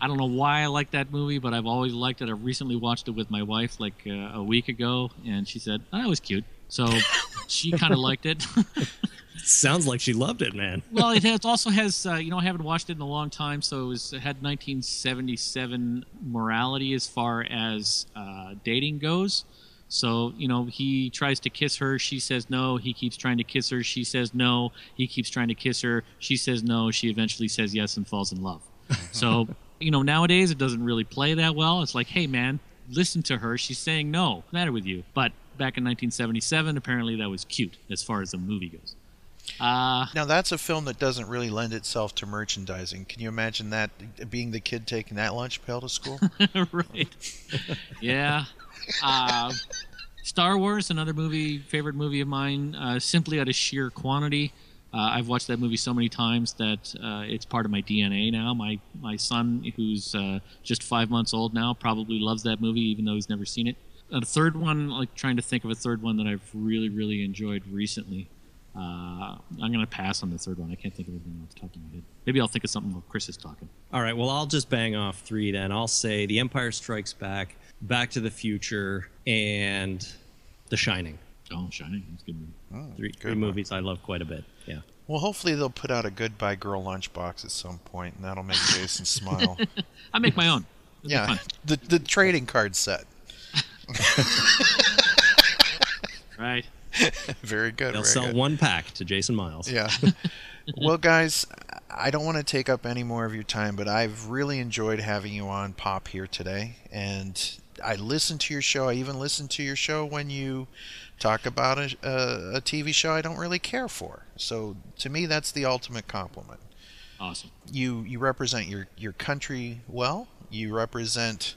I don't know why I like that movie, but I've always liked it. I recently watched it with my wife like uh, a week ago, and she said, oh, that was cute. So she kind of liked it. Sounds like she loved it, man. Well, it has, also has, uh, you know, I haven't watched it in a long time, so it, was, it had nineteen seventy-seven morality as far as uh, dating goes. So, you know, he tries to kiss her. She says no. He keeps trying to kiss her. She says no. He keeps trying to kiss her. She says no. She eventually says yes and falls in love. So, you know, nowadays it doesn't really play that well. It's like, hey, man, listen to her. She's saying no. What's the matter with you? But back in nineteen seventy-seven, apparently that was cute as far as the movie goes. Uh, now, that's a film that doesn't really lend itself to merchandising. Can you imagine that being the kid taking that lunch pail to school? Right. Yeah. uh, Star Wars, another movie, favorite movie of mine, uh, simply out of sheer quantity. Uh, I've watched that movie so many times that uh, it's part of my D N A now. My my son, who's uh, just five months old now, probably loves that movie, even though he's never seen it. And a third one, like trying to think of a third one that I've really, really enjoyed recently. Uh, I'm going to pass on the third one. I can't think of anything off the top of my head. Maybe I'll think of something while Chris is talking. All right, well, I'll just bang off three then. I'll say The Empire Strikes Back, Back to the Future, and The Shining. Oh, Shining. That's a good movie. Oh, three good three movies I love quite a bit, yeah. Well, hopefully they'll put out a Goodbye Girl lunchbox at some point, and that'll make Jason smile. I'll make my own. It'll yeah, the, the trading card set. Right. Very good. They'll very sell good. One pack to Jason Miles. Yeah. Well, guys, I don't want to take up any more of your time, but I've really enjoyed having you on Pop here today. And I listened to your show. I even listened to your show when you talk about a, a, a T V show I don't really care for. So to me, that's the ultimate compliment. Awesome. You you represent your, your country well. You represent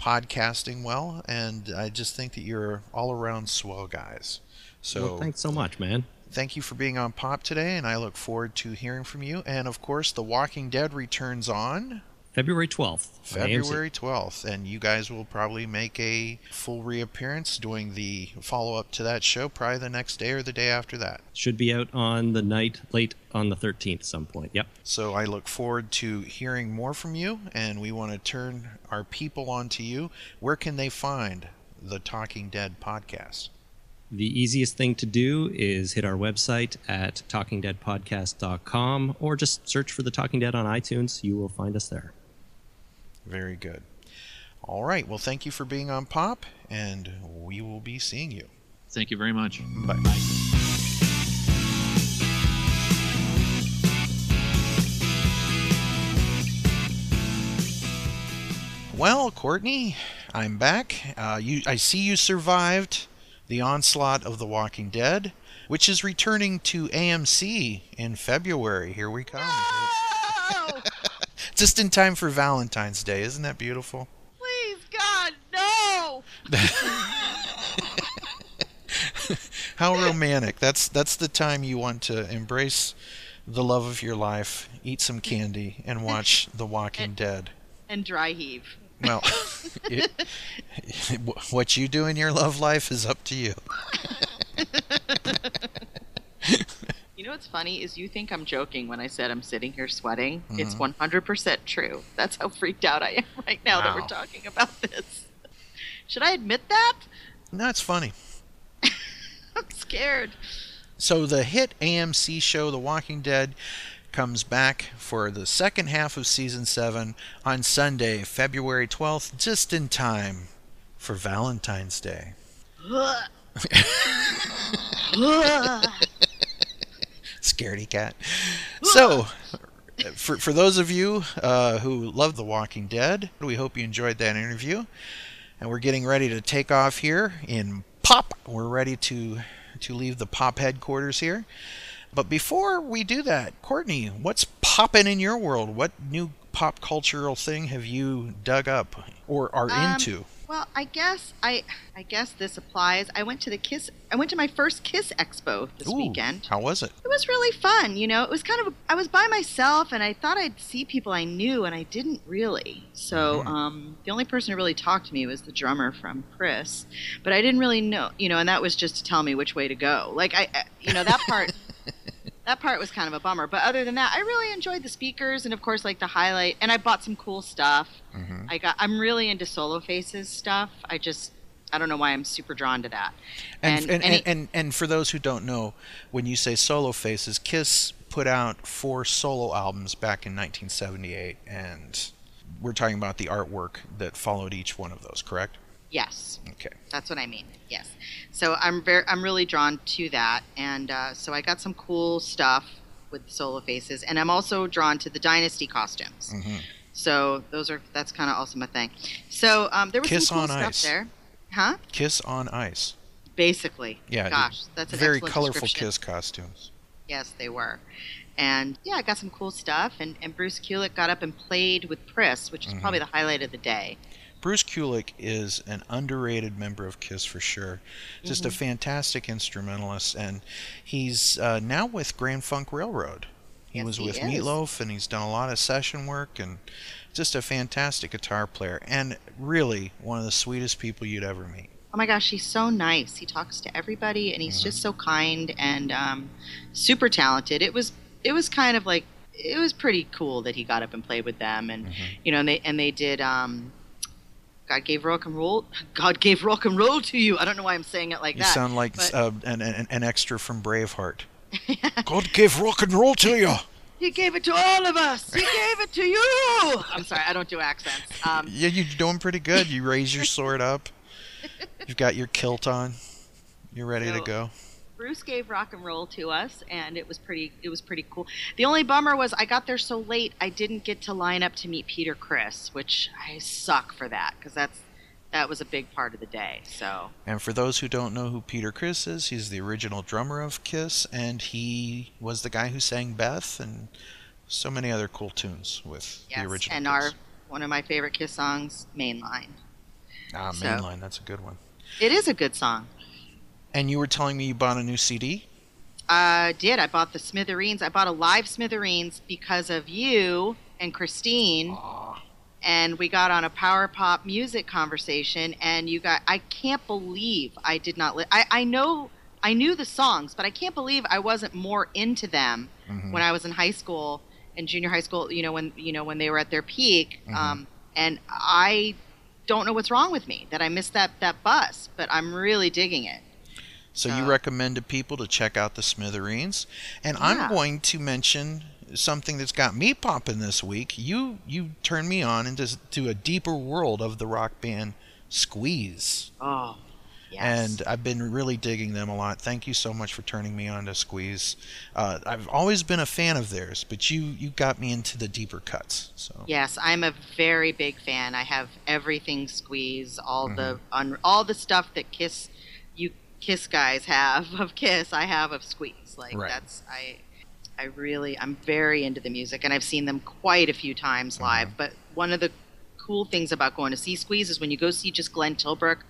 podcasting well. And I just think that you're all around swell guys. So well, thanks so much, man. Thank you for being on Pop today, and I look forward to hearing from you. And, of course, The Walking Dead returns on... February twelfth. February twelfth. And you guys will probably make a full reappearance doing the follow-up to that show probably the next day or the day after that. Should be out on the night, late on the thirteenth at some point, yep. So I look forward to hearing more from you, and we want to turn our people on to you. Where can they find the Talking Dead podcast? The easiest thing to do is hit our website at talking dead podcast dot com or just search for The Talking Dead on iTunes. You will find us there. Very good. All right. Well, thank you for being on Pop, and we will be seeing you. Thank you very much. Bye. Bye. Well, Courtney, I'm back. Uh, you, I see you survived the onslaught of The Walking Dead, which is returning to A M C in February. Here we come. No! Just in time for Valentine's Day. Isn't that beautiful? Please, God, no! How romantic. That's that's the time you want to embrace the love of your life, eat some candy, and watch The Walking and, Dead. And dry heave. Well, it, it, what you do in your love life is up to you. You know what's funny is you think I'm joking when I said I'm sitting here sweating. Mm-hmm. It's one hundred percent true. That's how freaked out I am right now wow. that we're talking about this. Should I admit that? No, it's funny. I'm scared. So the hit A M C show, The Walking Dead, Kirk comes back for the second half of season seven on Sunday, February twelfth, just in time for Valentine's Day. Scaredy cat. So, for for those of you uh, who love The Walking Dead, we hope you enjoyed that interview. And we're getting ready to take off here in Pop. We're ready to to leave the Pop headquarters here. But before we do that, Courtney, what's popping in your world? What new pop cultural thing have you dug up or are um, into? Well, I guess I I guess this applies. I went to the Kiss I went to my first Kiss Expo this Ooh, weekend. How was it? It was really fun, you know. It was kind of I was by myself and I thought I'd see people I knew and I didn't really. So, mm-hmm. um the only person who really talked to me was the drummer from Chris, but I didn't really know, you know, and that was just to tell me which way to go. Like I, I you know, that part That part was kind of a bummer. But other than that, I really enjoyed the speakers and, of course, like the highlight. And I bought some cool stuff. Mm-hmm. I got, I'm really into Solo Faces stuff. I just, I don't know why I'm super drawn to that. And, and, and, any, and, and, and for those who don't know, when you say Solo Faces, Kiss put out four solo albums back in nineteen seventy-eight. And we're talking about the artwork that followed each one of those, correct? Yes. Okay. That's what I mean. Yes. So I'm very, I'm really drawn to that, and uh, so I got some cool stuff with Solo Faces, and I'm also drawn to the Dynasty costumes. Mm-hmm. So those are that's kind of also my thing. So um, there was Kiss some cool stuff ice. there, huh? Kiss on Ice. Basically. Yeah. Gosh, that's an very colorful Kiss costumes. Yes, they were. And, yeah, I got some cool stuff, and, and Bruce Kulick got up and played with Pris, which is mm-hmm. probably the highlight of the day. Bruce Kulick is an underrated member of Kiss for sure. Mm-hmm. Just a fantastic instrumentalist, and he's uh, now with Grand Funk Railroad. He yes, was he with is. Meatloaf, and he's done a lot of session work, and just a fantastic guitar player, and really one of the sweetest people you'd ever meet. Oh my gosh, he's so nice. He talks to everybody, and he's mm-hmm. just so kind and um, super talented. It was It was kind of like it was pretty cool that he got up and played with them, and mm-hmm. you know, and they and they did. Um, God gave rock and roll. God gave rock and roll to you. I don't know why I'm saying it like you that. You sound like but, uh, an, an an extra from Braveheart. God gave rock and roll to you. He gave it to all of us. He gave it to you. I'm sorry, I don't do accents. Um, yeah, you're doing pretty good. You raise your sword up. You've got your kilt on. You're ready so, to go. Bruce gave rock and roll to us, and it was pretty. It was pretty cool. The only bummer was I got there so late. I didn't get to line up to meet Peter Criss, which I suck for that because that's that was a big part of the day. So. And for those who don't know who Peter Criss is, he's the original drummer of Kiss, and he was the guy who sang Beth and so many other cool tunes with yes, the original. Yes, and Kiss. our one of my favorite Kiss songs, Mainline. Ah, so, Mainline. That's a good one. It is a good song. And you were telling me you bought a new C D? I did. I bought the Smithereens. I bought a live Smithereens because of you and Christine. Aww. And we got on a power pop music conversation. And you got, I can't believe I did not. Li- I, I know, I knew the songs, but I can't believe I wasn't more into them mm-hmm. when I was in high school and junior high school, you know, when, you know, when they were at their peak. Mm-hmm. Um, and I don't know what's wrong with me that I missed that, that bus, but I'm really digging it. So uh, you recommend to people to check out the Smithereens. And yeah. I'm going to mention something that's got me popping this week. You you turned me on into to a deeper world of the rock band Squeeze. Oh, yes. And I've been really digging them a lot. Thank you so much for turning me on to Squeeze. Uh, I've always been a fan of theirs, but you, you got me into the deeper cuts. So yes, I'm a very big fan. I have everything Squeeze, all mm-hmm. the un, all the stuff that Kiss... Kiss guys have of Kiss, I have of Squeeze. Like right. that's I, I really I'm very into the music, and I've seen them quite a few times live. Mm-hmm. But one of the cool things about going to see Squeeze is when you go see just Glenn Tilbrook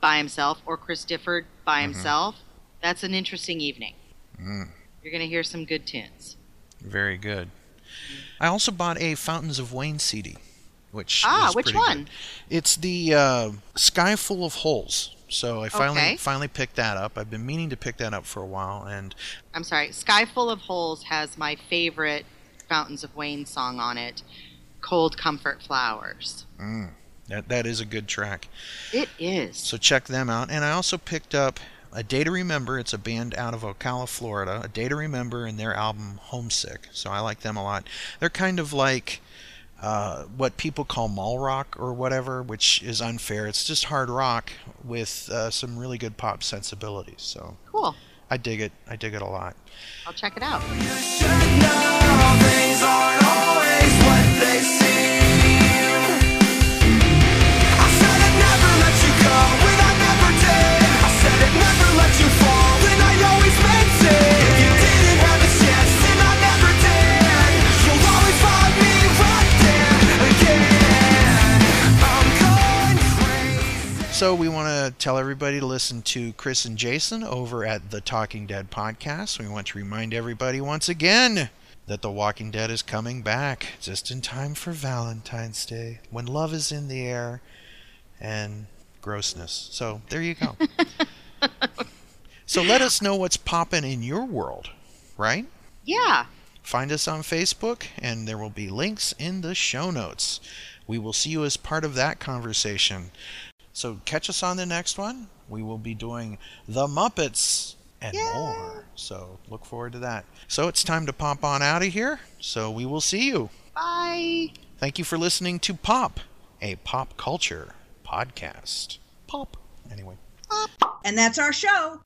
by himself or Chris Difford by mm-hmm. himself. That's an interesting evening. Mm. You're gonna hear some good tunes. Very good. Mm-hmm. I also bought a Fountains of Wayne C D, which ah, is which one? Good. It's the uh, Sky Full of Holes. So I finally okay. finally picked that up. I've been meaning to pick that up for a while. And I'm sorry, Sky Full of Holes has my favorite Fountains of Wayne song on it, Cold Comfort Flowers. Mm, that That is a good track. It is. So check them out. And I also picked up A Day to Remember. It's a band out of Ocala, Florida. A Day to Remember and their album Homesick. So I like them a lot. They're kind of like uh, what people call mall rock or whatever, which is unfair. It's just hard rock with uh, some really good pop sensibilities. So cool. I dig it. I dig it a lot. I'll check it out. You should know things aren't always what they seem. I said I'd never let you go, and I never did. I said I'd never let you fall, and I always meant it. If you didn't have a chance, and I never did, you'll always find me right there again. I'm going crazy. So we want to tell everybody to listen to Chris and Jason over at the Talking Dead podcast. We want to remind everybody once again that The Walking Dead is coming back just in time for Valentine's Day, when love is in the air and grossness. So there you go. So let us know what's popping in your world, right? Yeah. Find us on Facebook, and there will be links in the show notes. We will see you as part of that conversation. So catch us on the next one. We will be doing The Muppets and Yay! More. So look forward to that. So it's time to pop on out of here. So we will see you. Bye. Thank you for listening to Pop, a pop culture podcast. Pop. Anyway. Pop. And that's our show.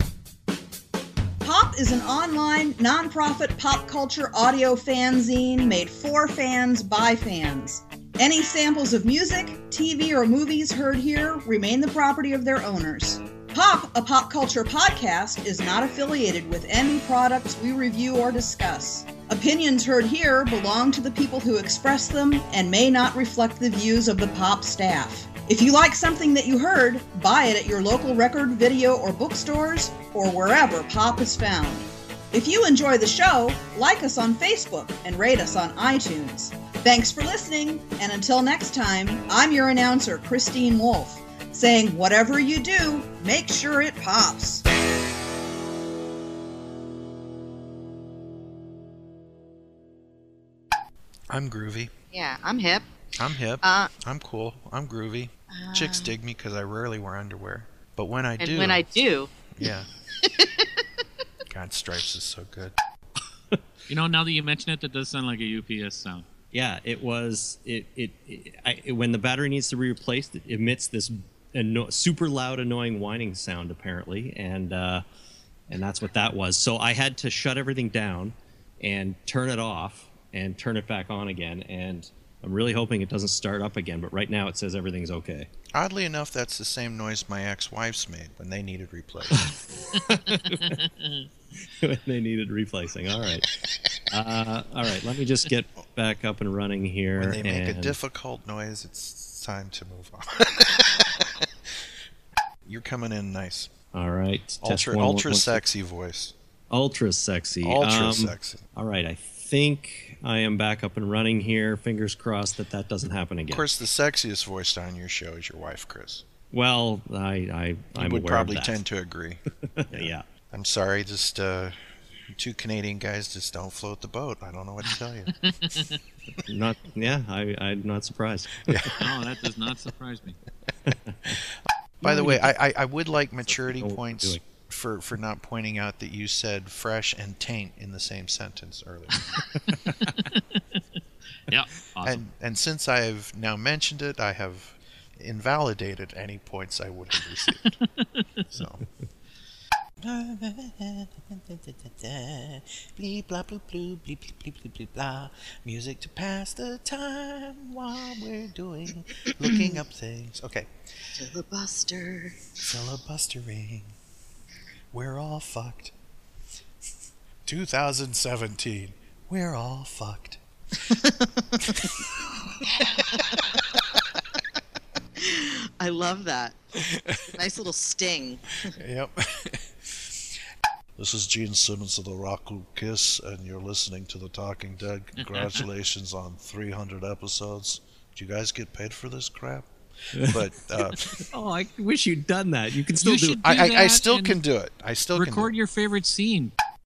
Pop is an online, nonprofit pop culture audio fanzine made for fans by fans. Any samples of music, T V, or movies heard here remain the property of their owners. Pop, a pop culture podcast, is not affiliated with any products we review or discuss. Opinions heard here belong to the people who express them and may not reflect the views of the Pop staff. If you like something that you heard, buy it at your local record, video, or bookstores, or wherever Pop is found. If you enjoy the show, like us on Facebook and rate us on iTunes. Thanks for listening, and until next time, I'm your announcer, Christine Wolfe, saying whatever you do, make sure it pops. I'm groovy. Yeah, I'm hip. I'm hip. Uh, I'm cool. I'm groovy. Uh, Chicks dig me because I rarely wear underwear. But when I and do... And when I do... Yeah. God, Stripes is so good. You know, now that you mention it, that does sound like a U P S sound. Yeah, it was... It, it, it, I, it when the battery needs to be replaced, it emits this anno- super loud, annoying whining sound, apparently. And, uh, and that's what that was. So I had to shut everything down and turn it off and turn it back on again, and I'm really hoping it doesn't start up again, but right now it says everything's okay. Oddly enough, that's the same noise my ex-wives made when they needed replacing. When they needed replacing, all right. Uh, all right, let me just get back up and running here. When they make and... a difficult noise, it's time to move on. You're coming in nice. All right. Ultra, one, ultra one, sexy one, voice. Ultra sexy. Ultra um, sexy. All right, I think I am back up and running here. Fingers crossed that that doesn't happen again. Of course, the sexiest voice on your show is your wife, Chris. Well, I, I I'm would aware probably of that. Tend to agree. Yeah. Yeah. I'm sorry, just uh, two Canadian guys just don't float the boat. I don't know what to tell you. Not yeah, I I'm not surprised. Yeah. No, that does not surprise me. By the way, I, I, I would like maturity points for for not pointing out that you said fresh and taint in the same sentence earlier. Yeah, awesome. And and since I have now mentioned it, I have invalidated any points I would have received. So. Bleep blah blue blue bleep bleep bleep bleep blah. Music to pass the time while we're doing looking up things. Okay. Filibuster. Filibustering. We're all fucked. two thousand seventeen. We're all fucked. I love that. Nice little sting. Yep. This is Gene Simmons of the Raku Kiss, and you're listening to The Talking Dead. Congratulations on three hundred episodes. Do you guys get paid for this crap? But uh, oh, I wish you'd done that. You can still you do it. Do I, I, I still can do it. I still record can record your favorite scene.